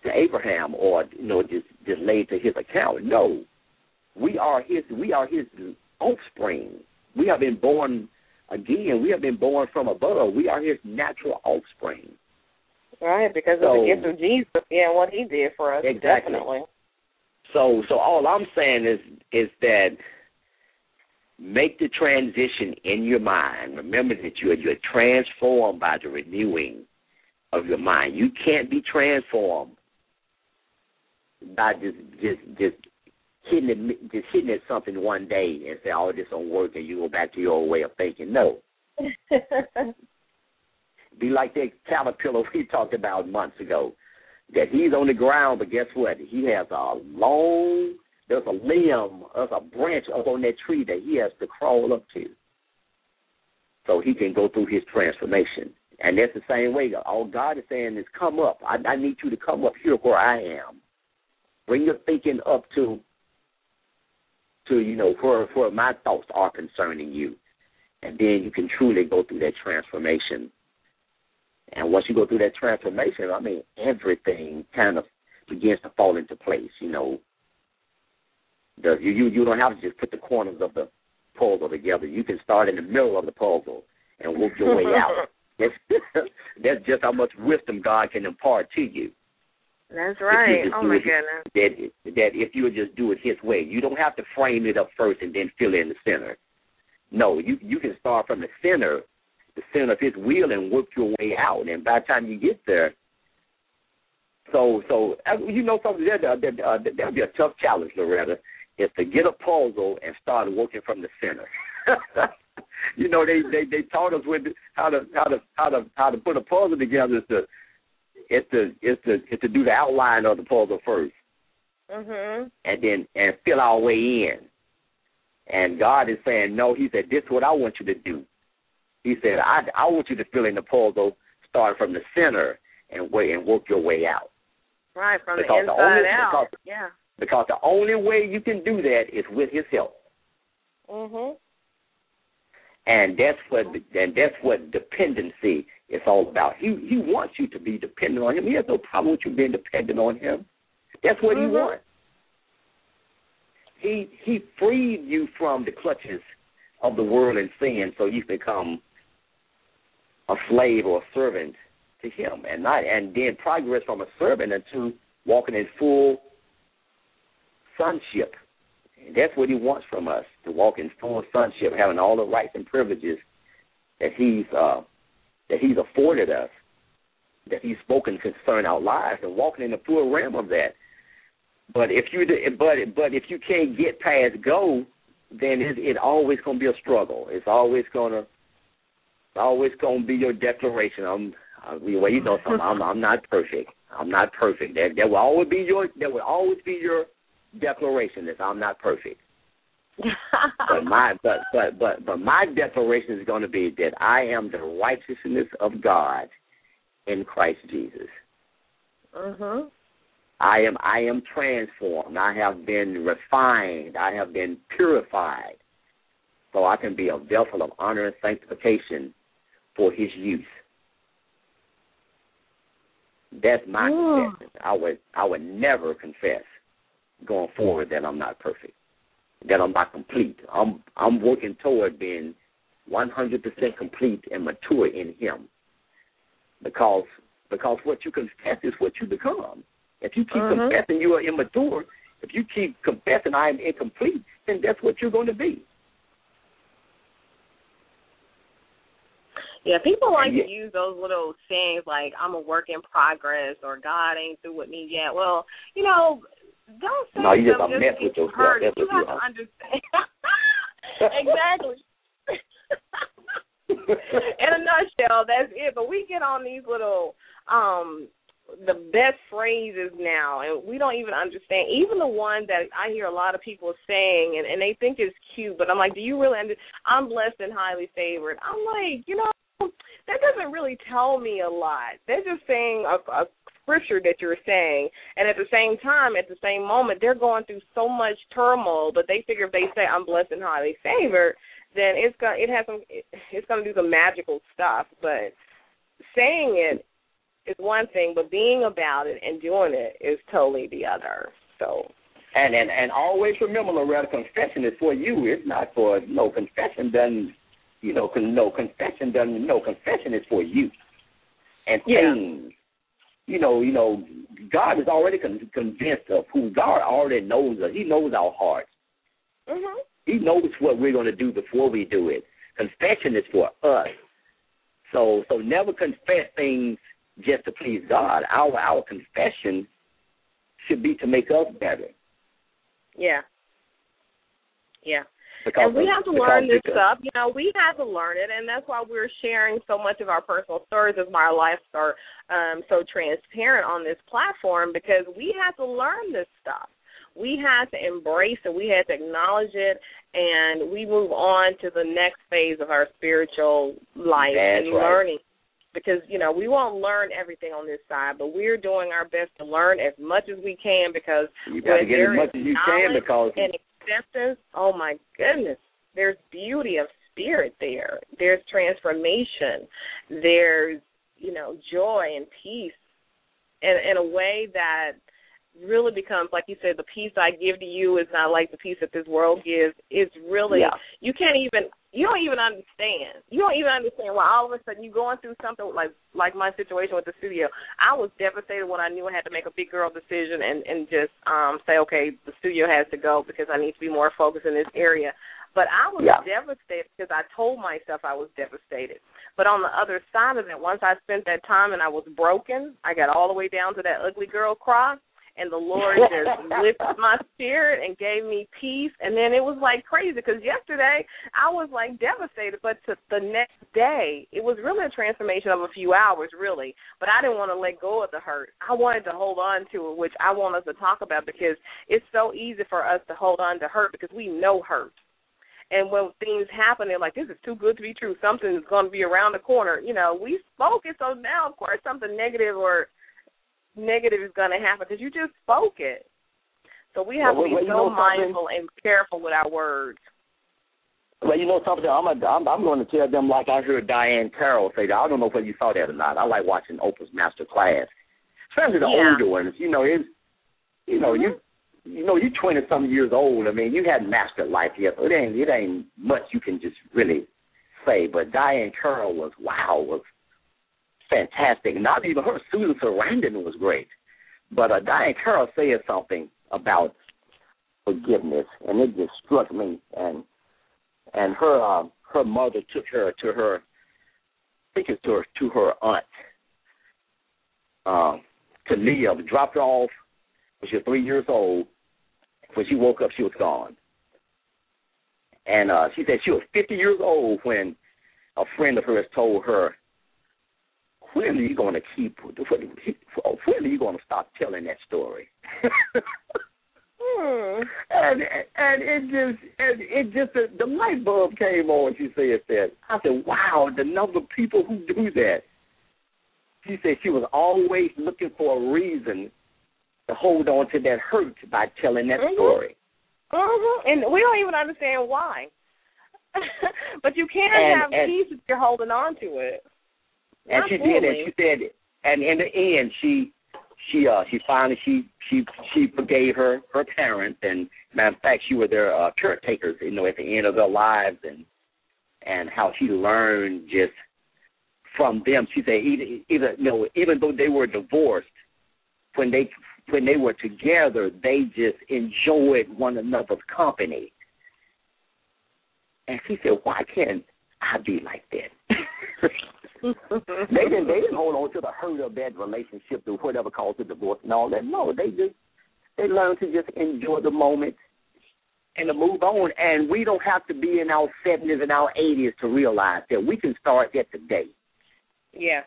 to Abraham or you know just, just laid to his account. No. We are his we are his offspring. We have been born again, we have been born from above. We are his natural offspring. Right, because so, of the gift of Jesus, yeah, what he did for us, exactly. Definitely. So, so all I'm saying is, is that make the transition in your mind. Remember that you're you're transformed by the renewing of your mind. You can't be transformed by just just just hitting at, just hitting at something one day and say, "Oh, this don't work," and you go back to your old way of thinking. No. Be like that caterpillar we talked about months ago, that he's on the ground, but guess what? He has a long, there's a limb, there's a branch up on that tree that he has to crawl up to so he can go through his transformation. And that's the same way. All God is saying is come up. I, I need you to come up here where I am. Bring your thinking up to, to you know, where, where my thoughts are concerning you. And then you can truly go through that transformation. And once you go through that transformation, I mean, everything kind of begins to fall into place, you know. The, you, you don't have to just put the corners of the puzzle together. You can start in the middle of the puzzle and work your way out. That's, that's just how much wisdom God can impart to you. That's right. Oh, my goodness. That, that if you would just do it his way. You don't have to frame it up first and then fill in the center. No, you, you can start from the center the center of his will and work your way out, and by the time you get there, so so you know something that that that'll be a tough challenge, Loretta, is to get a puzzle and start working from the center. You know they, they, they taught us with how to how to how to how to put a puzzle together is to is to is to, is to do the outline of the puzzle first, mm-hmm. and then and fill our way in. And God is saying no. He said this is what I want you to do. He said, I, I want you to fill in the puzzle, start from the center, and, way, and work your way out. Right, from because the inside the only, out. Because, yeah. because the only way you can do that is with his help. Mm-hmm. And that's what and that's what dependency is all about. He he wants you to be dependent on him. He has no problem with you being dependent on him. That's what mm-hmm. he wants. He, he freed you from the clutches of the world and sin so you become a slave or a servant to him, and not, and then progress from a servant into walking in full sonship. And that's what he wants from us, to walk in full sonship, having all the rights and privileges that he's uh, that he's afforded us, that he's spoken concerning our lives, and walking in the full realm of that. But if you but but if you can't get past go, then it, it always gonna be a struggle. It's always gonna, it's always gonna be your declaration. I'm, I, well, you know, something. I'm, I'm not perfect. I'm not perfect. That that will always be your, that will always be your declaration. That I'm not perfect. but my, but, but, but, but my declaration is going to be that I am the righteousness of God in Christ Jesus. Uh-huh. I am I am transformed. I have been refined. I have been purified. So I can be a vessel of honor and sanctification for his use. That's my Ooh. confession. I would I would never confess going forward that I'm not perfect, that I'm not complete. I'm I'm working toward being one hundred percent complete and mature in him, because because what you confess is what you become. If you keep uh-huh. confessing you are immature, if you keep confessing I am incomplete, then that's what you're going to be. Yeah, people like yeah. to use those little things like I'm a work in progress or God ain't through with me yet. Well, you know, don't say no, you just mess with yourself. That's you have you to are. Understand. Exactly. In a nutshell, that's it. But we get on these little um, the best phrases now, and we don't even understand. Even the one that I hear a lot of people saying, and, and they think it's cute, but I'm like, do you really understand? I'm blessed and highly favored. I'm like, you know, that doesn't really tell me a lot. They're just saying a, a scripture that you're saying, and at the same time, at the same moment, they're going through so much turmoil, but they figure if they say I'm blessed and highly favored, then it's gonna it has some it's gonna do some magical stuff. But saying it is one thing, but being about it and doing it is totally the other. So and and, and always remember, Loretta, confession is for you. It's not for no confession doesn't you know no confession doesn't no confession is for you and yeah. things. You know, you know, God is already con- convinced of who God already knows us. He knows our hearts. Mm-hmm. He knows what we're going to do before we do it. Confession is for us. So so never confess things just to please God. Our our confession should be to make us better. Yeah. Yeah. Because and we of, have to learn this because. stuff. You know, we have to learn it, and that's why we're sharing so much of our personal stories as my lives are um, so transparent on this platform, because we have to learn this stuff. We had to embrace it. We had to acknowledge it, and we move on to the next phase of our spiritual life That's and right. learning. Because, you know, we won't learn everything on this side, but we're doing our best to learn as much as we can, because you got to get as much as you can, because and acceptance, oh, my goodness, there's beauty of spirit there. There's transformation. There's, you know, joy and peace in, in a way that really becomes, like you said, the peace I give to you is not like the peace that this world gives. It's really, yeah. you can't even, you don't even understand. You don't even understand why all of a sudden you're going through something like like my situation with the studio. I was devastated when I knew I had to make a big girl decision and, and just um, say, okay, the studio has to go because I need to be more focused in this area. But I was yeah. devastated because I told myself I was devastated. But on the other side of it, once I spent that time and I was broken, I got all the way down to that ugly girl cry. And the Lord just lifted my spirit and gave me peace. And then it was like crazy, because yesterday I was like devastated, but to the next day, it was really a transformation of a few hours, really. But I didn't want to let go of the hurt. I wanted to hold on to it, which I want us to talk about, because it's so easy for us to hold on to hurt because we know hurt. And when things happen, they're like, this is too good to be true. Something is going to be around the corner. You know, we spoke it, so now, of course, something negative or negative is going to happen because you just spoke it. So we have well, to be well, so you know mindful and careful with our words. Well, you know something? I'm, a, I'm, I'm going to tell them like I heard Diane Carroll say that. I don't know whether you saw that or not. I like watching Oprah's master class, especially the yeah. older ones. You know, it's, you know, mm-hmm. you you know, you're twenty-something years old. I mean, you hadn't mastered life yet, so it ain't, it ain't much you can just really say. But Diane Carroll was, wow, was fantastic. Not even her, Susan Sarandon was great. But uh, Diane Carroll said something about forgiveness, and it just struck me. And and her uh, her mother took her to her, I think it's to her, to her aunt, uh, to live, dropped her off when she was three years old. When she woke up, she was gone. And uh, she said she was fifty years old when a friend of hers told her, when are you going to keep? When are you going to stop telling that story? hmm. And and it just and it just the, the light bulb came on. She said that. I said, wow, the number of people who do that. She said she was always looking for a reason to hold on to that hurt by telling that mm-hmm. story. Mm-hmm. And we don't even understand why. But you can and, have and, peace if you're holding on to it. And Not she really. did, and she said, and in the end, she, she, uh, she finally, she, she, she forgave her, her parents, and matter of fact, she was their uh, caretakers, you know, at the end of their lives, and and how she learned just from them. She said either, either you know, even though they were divorced, when they when they were together, they just enjoyed one another's company. And she said, why can't I be like that? They didn't they didn't hold on to the hurt of that relationship or whatever caused the divorce and all that. No, they just they learned to just enjoy the moment and to move on. And we don't have to be in our seventies and our eighties to realize that we can start that today. Yeah.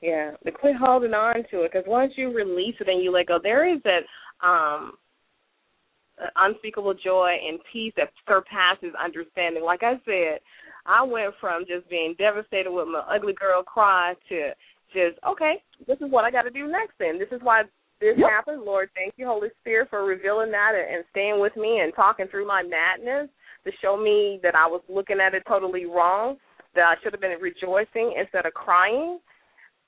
Yeah. But quit holding on to it, because once you release it and you let go, there is that um, unspeakable joy and peace that surpasses understanding. Like I said, I went from just being devastated with my ugly girl cry to just, okay, this is what I got to do next then. This is why this yep. happened. Lord, thank you, Holy Spirit, for revealing that and staying with me and talking through my madness to show me that I was looking at it totally wrong, that I should have been rejoicing instead of crying.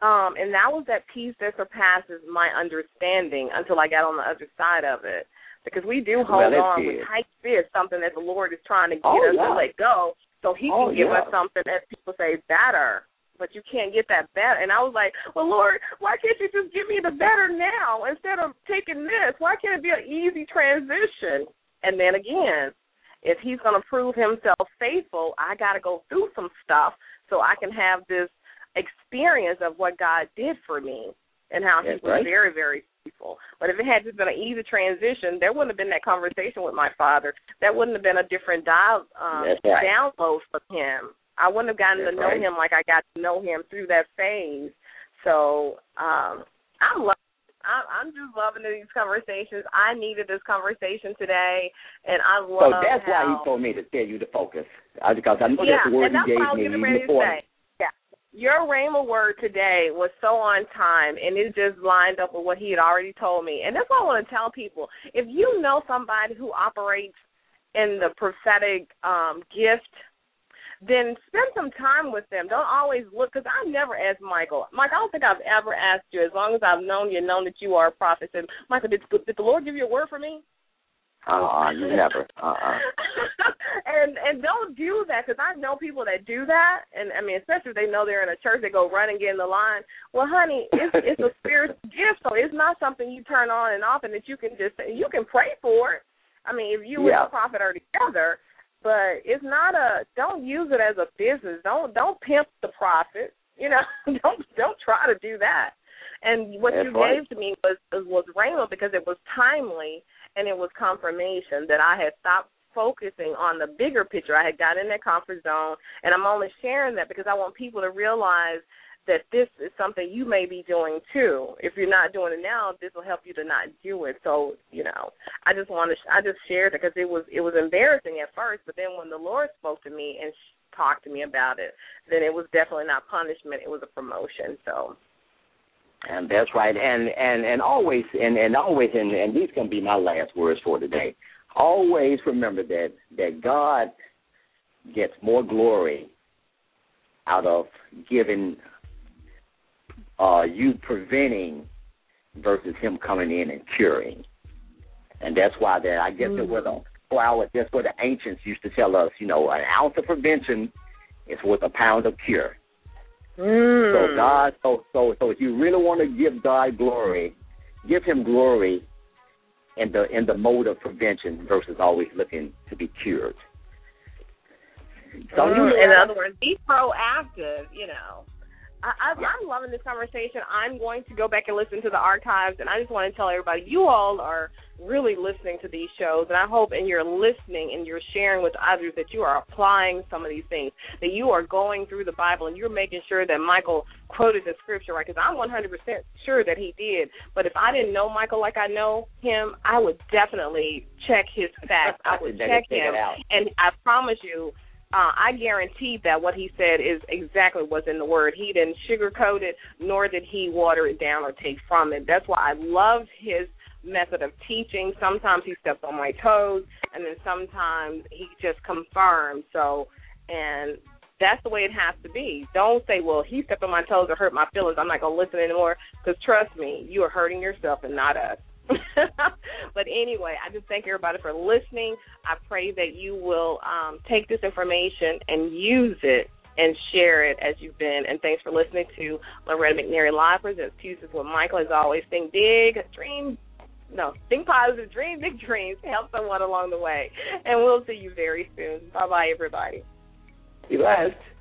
Um, and that was that peace that surpasses my understanding until I got on the other side of it. Because we do hold well, on with tight fist, something that the Lord is trying to get oh, us yeah. to let go. So he can oh, give yeah. us something that people say better, but you can't get that better. And I was like, well, Lord, why can't you just give me the better now instead of taking this? Why can't it be an easy transition? And then again, if he's going to prove himself faithful, I got to go through some stuff so I can have this experience of what God did for me and how That's he was right. very, very faithful. But if it had just been an easy transition, there wouldn't have been that conversation with my father. That wouldn't have been a different dial, um, right. download for him. I wouldn't have gotten That's to know right. him like I got to know him through that phase. So um, I'm, lo- I'm just loving these conversations. I needed this conversation today, and I love So that's how, why he told me to tell you to focus, because I know yeah, that's the word he gave me before. Your Rhema word today was so on time, and it just lined up with what he had already told me. And that's what I want to tell people. If you know somebody who operates in the prophetic um, gift, then spend some time with them. Don't always look, because I've never asked Michael. Mike, I don't think I've ever asked you, as long as I've known you, known that you are a prophet. And Michael, did, did the Lord give you a word for me? Uh-uh, never. Uh-uh. and and don't do that, because I know people that do that, and I mean, especially if they know they're in a church, they go run and get in the line. Well, honey, it's it's a spiritual gift, so it's not something you turn on and off, and that you can just you can pray for it. I mean, if you yeah. and the prophet are together, but it's not a. Don't use it as a business. Don't don't pimp the prophet. You know, don't don't try to do that. And what That's you right. gave to me was was Rhema, because it was timely. And it was confirmation that I had stopped focusing on the bigger picture. I had gotten in that comfort zone, and I'm only sharing that because I want people to realize that this is something you may be doing too. If you're not doing it now, this will help you to not do it. So, you know, I just want to, I just shared it because it was it was embarrassing at first, but then when the Lord spoke to me and talked to me about it, then it was definitely not punishment. It was a promotion. So. And that's right, and and and always, and and always, and, and these can be my last words for today. Always remember that that God gets more glory out of giving uh, you preventing versus Him coming in and curing. And that's why that I guess mm-hmm. that with a flower, that's what the ancients used to tell us. You know, an ounce of prevention is worth a pound of cure. Mm. So God, so so so if you really want to give God glory, give Him glory in the in the mode of prevention versus always looking to be cured. So mm. you, in other words, be proactive. You know, I, I, I'm loving this conversation. I'm going to go back and listen to the archives, and I just want to tell everybody, you all are really listening to these shows, and I hope in your listening and your sharing with others that you are applying some of these things, that you are going through the Bible and you're making sure that Michael quoted the scripture right, because I'm one hundred percent sure that he did. But if I didn't know Michael like I know him, I would definitely check his facts. I would check him, and I promise you, Uh, I guarantee that what he said is exactly what's in the Word. He didn't sugarcoat it, nor did he water it down or take from it. That's why I loved his method of teaching. Sometimes he stepped on my toes, and then sometimes he just confirmed. So, and that's the way it has to be. Don't say, well, he stepped on my toes or hurt my feelings. I'm not going to listen anymore, because trust me, you are hurting yourself and not us. But anyway, I just thank everybody for listening. I pray that you will um, take this information and use it and share it as you've been. And thanks for listening to Loretta McNary Live Presents Tuesdays with Michael. As always, think big, dream, no, think positive, dream big dreams, help someone along the way. And we'll see you very soon. Bye-bye, everybody. Be blessed.